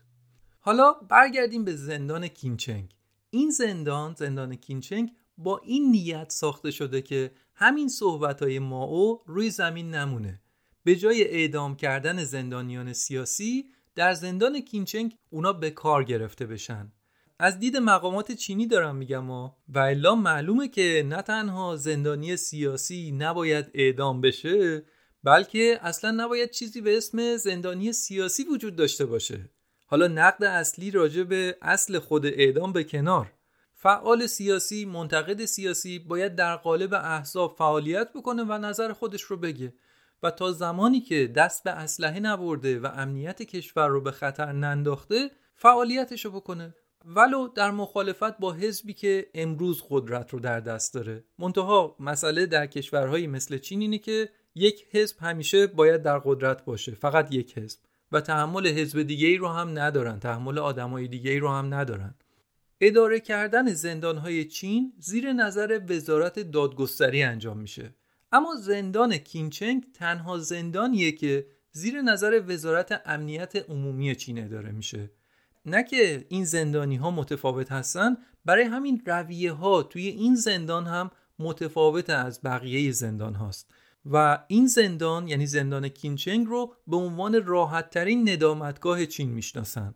حالا برگردیم به زندان کینچنگ. این زندان، زندان کینچنگ، با این نیت ساخته شده که همین صحبت‌های ماو روی زمین نمونه. به جای اعدام کردن زندانیان سیاسی، در زندان کینچنگ اونا به کار گرفته بشن. از دید مقامات چینی دارم میگم ها، و الا معلومه که نه تنها زندانی سیاسی نباید اعدام بشه، بلکه اصلا نباید چیزی به اسم زندانی سیاسی وجود داشته باشه. حالا نقد اصلی راجع به اصل خود اعدام به کنار، فعال سیاسی، منتقد سیاسی باید در قالب احزاب فعالیت بکنه و نظر خودش رو بگه و تا زمانی که دست به اسلحه نبرده و امنیت کشور رو به خطر ننداخته فعالیتش رو بکنه، ولو در مخالفت با حزبی که امروز قدرت رو در دست داره. منتها مسئله در کشورهایی مثل چین اینه که یک حزب همیشه باید در قدرت باشه، فقط یک حزب، و تحمل حزب دیگه‌ای رو هم ندارن، تحمل آدمای دیگه‌ای رو هم ندارن. اداره کردن زندان‌های چین زیر نظر وزارت دادگستری انجام میشه، اما زندان کینچنگ تنها زندانیه که زیر نظر وزارت امنیت عمومی چین اداره میشه. نه که این زندانی‌ها متفاوت هستن، برای همین رویه‌ها توی این زندان هم متفاوت از بقیه زندان هاست. و این زندان، یعنی زندان کینچنگ، رو به عنوان راحت‌ترین ندامتگاه چین میشناسن.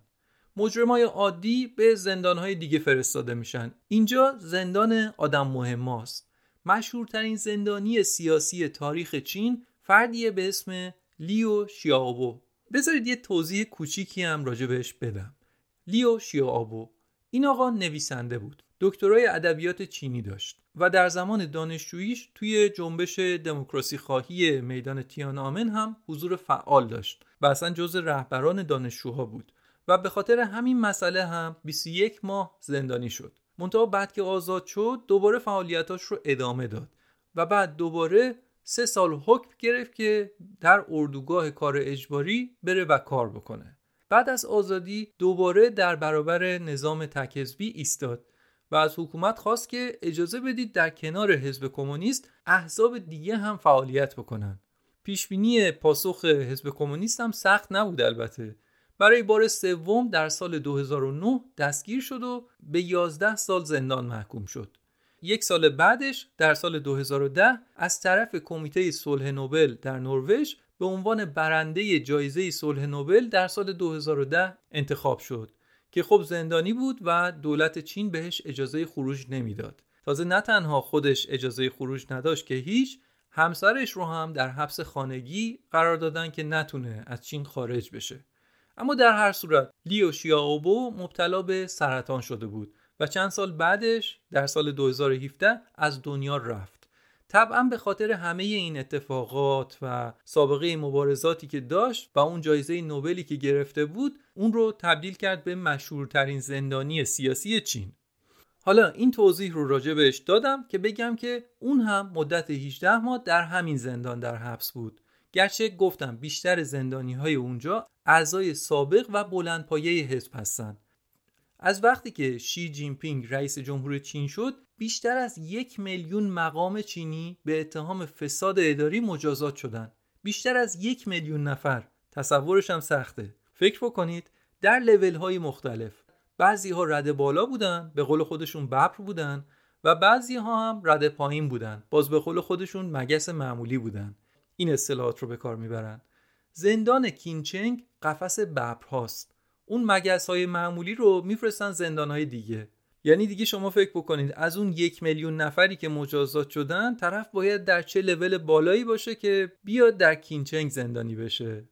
مجرمای عادی به زندانهای دیگه فرستاده میشن. اینجا زندان آدم مهماست. مشهورترین زندانی سیاسی تاریخ چین فردیه به اسم لیو شیائوبو. بذارید یه توضیح کوچیکی هم راجع بهش بدم. لیو شیائوبو این آقا نویسنده بود، دکترای ادبیات چینی داشت و در زمان دانشجوییش توی جنبش دموکراسی خواهی میدان تیانانمن هم حضور فعال داشت و اصلا جز رهبران دانشجوها بود و به خاطر همین مسئله هم بیست و یک ماه زندانی شد. منتها بعد که آزاد شد دوباره فعالیتاش رو ادامه داد و بعد دوباره سه سال حکم گرفت که در اردوگاه کار اجباری بره و کار بکنه. بعد از آزادی دوباره در برابر نظام تک‌حزبی ایستاد و از حکومت خواست که اجازه بدید در کنار حزب کمونیست احزاب دیگه هم فعالیت بکنن. پیشبینی پاسخ حزب کمونیست هم سخت نبود البته. برای بار سوم در سال دو هزار و نه دستگیر شد و به یازده سال زندان محکوم شد. یک سال بعدش در سال دو هزار و ده از طرف کمیته صلح نوبل در نروژ به عنوان برنده جایزه صلح نوبل در سال دو هزار و ده انتخاب شد که خب زندانی بود و دولت چین بهش اجازه خروج نمیداد. تازه نه تنها خودش اجازه خروج نداشت که هیچ، همسرش رو هم در حبس خانگی قرار دادن که نتونه از چین خارج بشه. اما در هر صورت لیو شیائوبو مبتلا به سرطان شده بود و چند سال بعدش در سال دو هزار و هفده از دنیا رفت. طبعا به خاطر همه این اتفاقات و سابقه مبارزاتی که داشت و اون جایزه نوبلی که گرفته بود، اون رو تبدیل کرد به مشهورترین زندانی سیاسی چین. حالا این توضیح رو راجع بهش دادم که بگم که اون هم مدت هجده ماه در همین زندان در حبس بود. گرچه گفتم بیشتر زندانی های اونجا اعضای سابق و بلندپایه حزب هستن. از وقتی که شی جین پینگ رئیس جمهور چین شد، بیشتر از یک میلیون مقام چینی به اتهام فساد اداری مجازات شدن. بیشتر از یک میلیون نفر. تصورش هم سخته. فکر بکنید در لول‌های مختلف. بعضی‌ها رده بالا بودن، به قول خودشون ببر بودن و بعضی‌ها هم رده پایین بودن. باز به قول خودشون مگس معمولی بودن. این اصطلاحات رو به کار میبرن. زندان کینچنگ قفس ببرهاست. اون مگس‌های معمولی رو میفرستن زندان‌های دیگه. یعنی دیگه شما فکر بکنید از اون یک میلیون نفری که مجازات شدن، طرف باید در چه لول بالایی باشه که بیاد در کینچنگ زندانی بشه.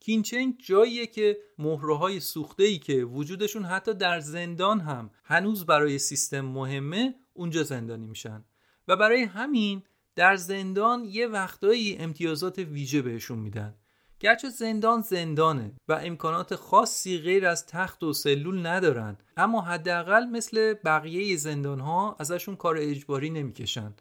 کینچنگ جاییه که مهره‌های سوخته‌ای که وجودشون حتی در زندان هم هنوز برای سیستم مهمه، اونجا زندانی میشن و برای همین در زندان یه وقتایی امتیازات ویژه بهشون میدن. گرچه زندان زندانه و امکانات خاصی غیر از تخت و سلول ندارن، اما حداقل مثل بقیه زندان‌ها ازشون کار اجباری نمیکشن.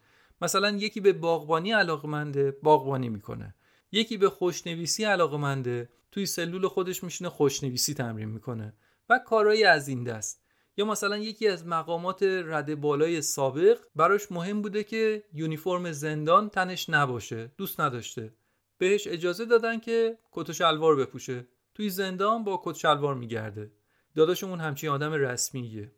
مثلا یکی به باغبانی علاقه‌منده، باغبانی میکنه. یکی به خوشنویسی علاقه‌منده، توی سلول خودش میشینه خوشنویسی تمرین میکنه و کارهایی از این دست. یا مثلا یکی از مقامات رده بالای سابق براش مهم بوده که یونیفرم زندان تنش نباشه، دوست نداشته. بهش اجازه دادن که کت و شلوار بپوشه. توی زندان با کت و شلوار میگرده. داداشمون همچین آدم رسمیه.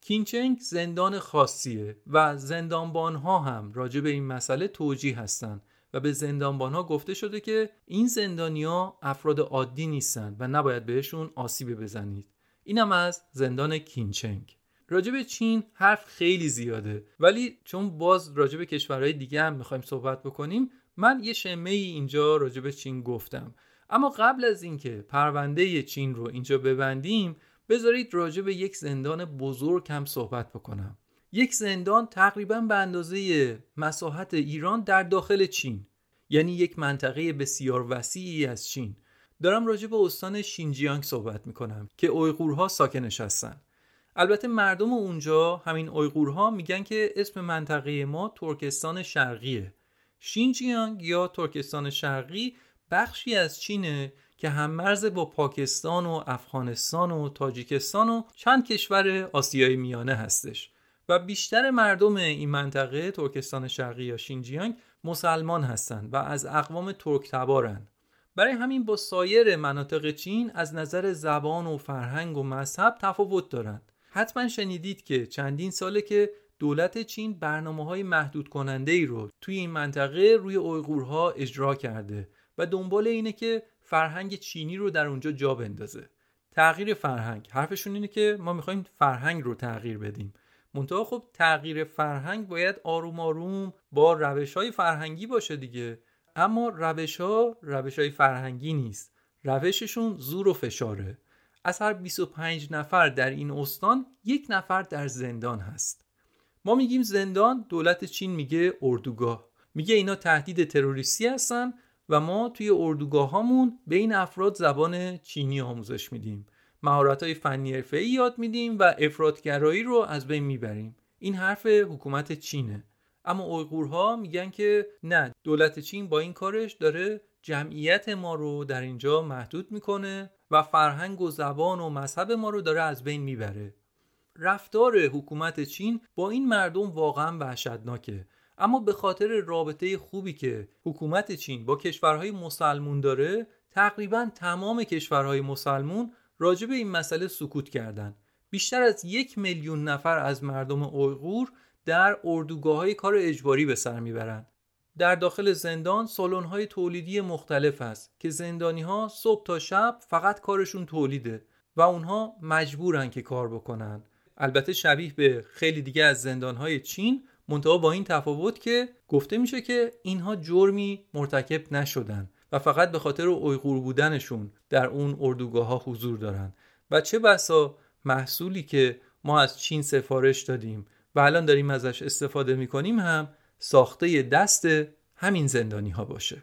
کینچنگ زندان خاصیه و زندانبان‌ها هم راجع به این مسئله توجیه هستن و به زندانبان‌ها گفته شده که این زندانی‌ها افراد عادی نیستن و نباید بهشون آسیب بزنید. اینم از زندان کینچنگ. راجب چین حرف خیلی زیاده، ولی چون باز راجب کشورهای دیگه هم میخوایم صحبت بکنیم، من یه شمعی اینجا راجب چین گفتم. اما قبل از اینکه پرونده چین رو اینجا ببندیم، بذارید راجب یک زندان بزرگ هم صحبت بکنم. یک زندان تقریبا به اندازه مساحت ایران در داخل چین، یعنی یک منطقه بسیار وسیعی از چین. دارم راجب استان شینجیانگ صحبت میکنم که اویغورها ساکنش هستن. البته مردم اونجا، همین اویغورها، میگن که اسم منطقه ما ترکستان شرقیه. شینجیانگ یا ترکستان شرقی بخشی از چینه که هممرز با پاکستان و افغانستان و تاجیکستان و چند کشور آسیای میانه هستش و بیشتر مردم این منطقه ترکستان شرقی یا شینجیانگ مسلمان هستن و از اقوام ترک تبارن. برای همین با سایر مناطق چین از نظر زبان و فرهنگ و مذهب تفاوت دارند. حتما شنیدید که چندین ساله که دولت چین برنامه‌های محدود کننده‌ای رو توی این منطقه روی اویغورها اجرا کرده و دنبال اینه که فرهنگ چینی رو در اونجا جا بندازه. تغییر فرهنگ، حرفشون اینه که ما می‌خوایم فرهنگ رو تغییر بدیم. منتها خب تغییر فرهنگ باید آروم آروم با روش‌های فرهنگی باشه دیگه. اما روش ها روش های فرهنگی نیست. روششون زور و فشاره. از هر بیست و پنج نفر در این استان یک نفر در زندان هست. ما میگیم زندان، دولت چین میگه اردوگاه. میگه اینا تهدید تروریستی هستن و ما توی اردوگاه هامون به این افراد زبان چینی آموزش میدیم. مهارت های فنی حرفه‌ای یاد میدیم و افراط‌گرایی رو از بین میبریم. این حرف حکومت چینه. اما اویغورها میگن که نه، دولت چین با این کارش داره جمعیت ما رو در اینجا محدود میکنه و فرهنگ و زبان و مذهب ما رو داره از بین میبره. رفتار حکومت چین با این مردم واقعا وحشتناکه، اما به خاطر رابطه خوبی که حکومت چین با کشورهای مسلمون داره، تقریبا تمام کشورهای مسلمون راجع به این مسئله سکوت کردن. بیشتر از یک میلیون نفر از مردم اویغور در اردوگاه‌های کار اجباری به سر میبرند. در داخل زندان سالن‌های تولیدی مختلف است که زندانی‌ها صبح تا شب فقط کارشون تولیده و اونها مجبورن که کار بکنن. البته شبیه به خیلی دیگه از زندان‌های چین، منتها با این تفاوت که گفته میشه که اینها جرمی مرتکب نشدن و فقط به خاطر اویغور بودنشون در اون اردوگاه‌ها حضور دارن و چه بسا محصولی که ما از چین سفارش دادیم و الان داریم ازش استفاده میکنیم هم ساخته دست همین زندانی ها باشه.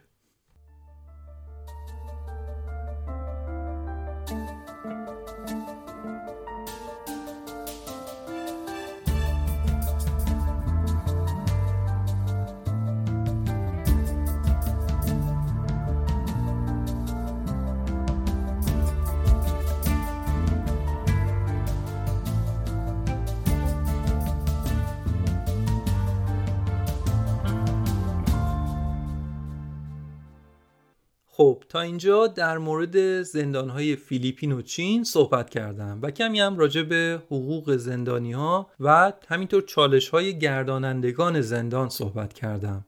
خب تا اینجا در مورد زندانهای فیلیپین و چین صحبت کردم و کمی هم راجع به حقوق زندانی‌ها و همینطور چالش‌های گردانندگان زندان صحبت کردم.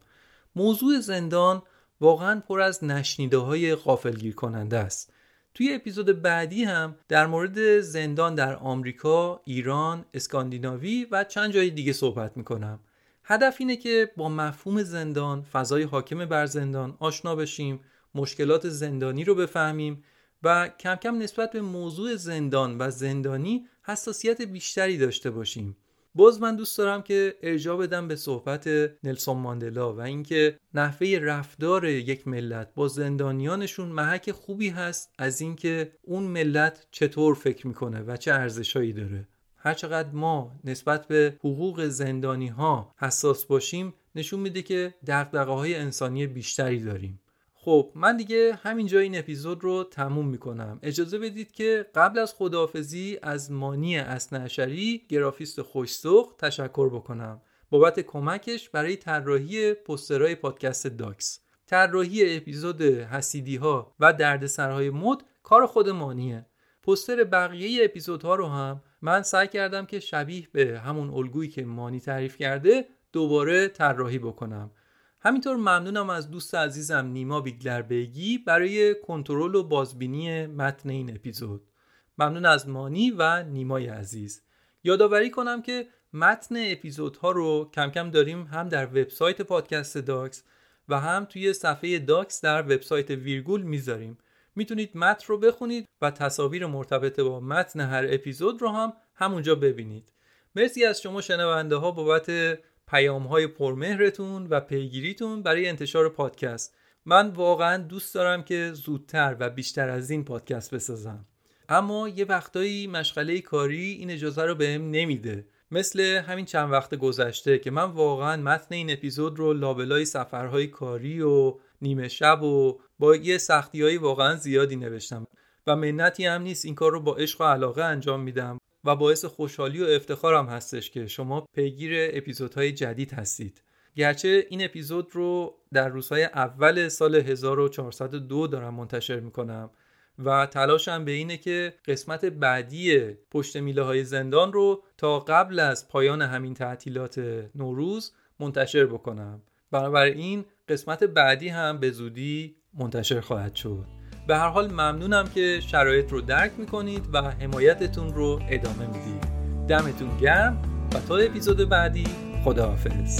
موضوع زندان واقعاً پر از نشنیده‌های غافلگیر کننده است. توی اپیزود بعدی هم در مورد زندان در آمریکا، ایران، اسکاندیناوی و چند جای دیگه صحبت می‌کنم. هدف اینه که با مفهوم زندان، فضای حاکم بر زندان آشنا بشیم، مشکلات زندانی رو بفهمیم و کم کم نسبت به موضوع زندان و زندانی حساسیت بیشتری داشته باشیم. باز من دوست دارم که ارجاع بدم به صحبت نلسون ماندلا و اینکه نحوه رفتار یک ملت با زندانیانشون محک خوبی هست از اینکه اون ملت چطور فکر میکنه و چه ارزشایی داره. هرچقدر ما نسبت به حقوق زندانی ها حساس باشیم نشون میده که دغدغه های انسانی بیشتری داریم. خب من دیگه همینجا این اپیزود رو تموم میکنم. اجازه بدید که قبل از خداحافظی از مانی اثنی‌عشری، گرافیست خوش‌ذوق تشکر بکنم بابت کمکش برای طراحی پوسترهای پادکست داکس. طراحی اپیزود حسیدی‌ها و دردسرهای مد کار خود مانیه. پوستر بقیه اپیزودها رو هم من سعی کردم که شبیه به همون الگویی که مانی تعریف کرده دوباره طراحی بکنم. همینطور ممنونم از دوست عزیزم نیما بیگلربیگی برای کنترل و بازبینی متن این اپیزود. ممنون از مانی و نیمای عزیز. یادآوری کنم که متن اپیزودها رو کم کم داریم هم در وبسایت پادکست داکس و هم توی صفحه داکس در وبسایت ویرگول میذاریم. میتونید متن رو بخونید و تصاویر مرتبط با متن هر اپیزود رو هم همونجا ببینید. مرسی از شما شنونده ها بابت پیام‌های پرمهرتون و پیگیریتون برای انتشار پادکست. من واقعاً دوست دارم که زودتر و بیشتر از این پادکست بسازم. اما یه وقتایی مشغله کاری این اجازه رو بهم نمیده. مثل همین چند وقت گذشته که من واقعاً متن این اپیزود رو لابلای سفرهای کاری و نیمه شب و با یه سختی‌های واقعاً زیادی نوشتم و منتی هم نیست. این کار رو با عشق و علاقه انجام میدم و باعث خوشحالی و افتخارم هستش که شما پیگیر اپیزودهای جدید هستید. گرچه این اپیزود رو در روزهای اول سال هزار و چهارصد و دو دارم منتشر میکنم و تلاشم به اینه که قسمت بعدی پشت میله های زندان رو تا قبل از پایان همین تعطیلات نوروز منتشر بکنم. بنابراین قسمت بعدی هم به زودی منتشر خواهد شد. به هر حال ممنونم که شرایط رو درک میکنید و حمایتتون رو ادامه میدید. دمتون گرم و تا اپیزود بعدی خداحافظ.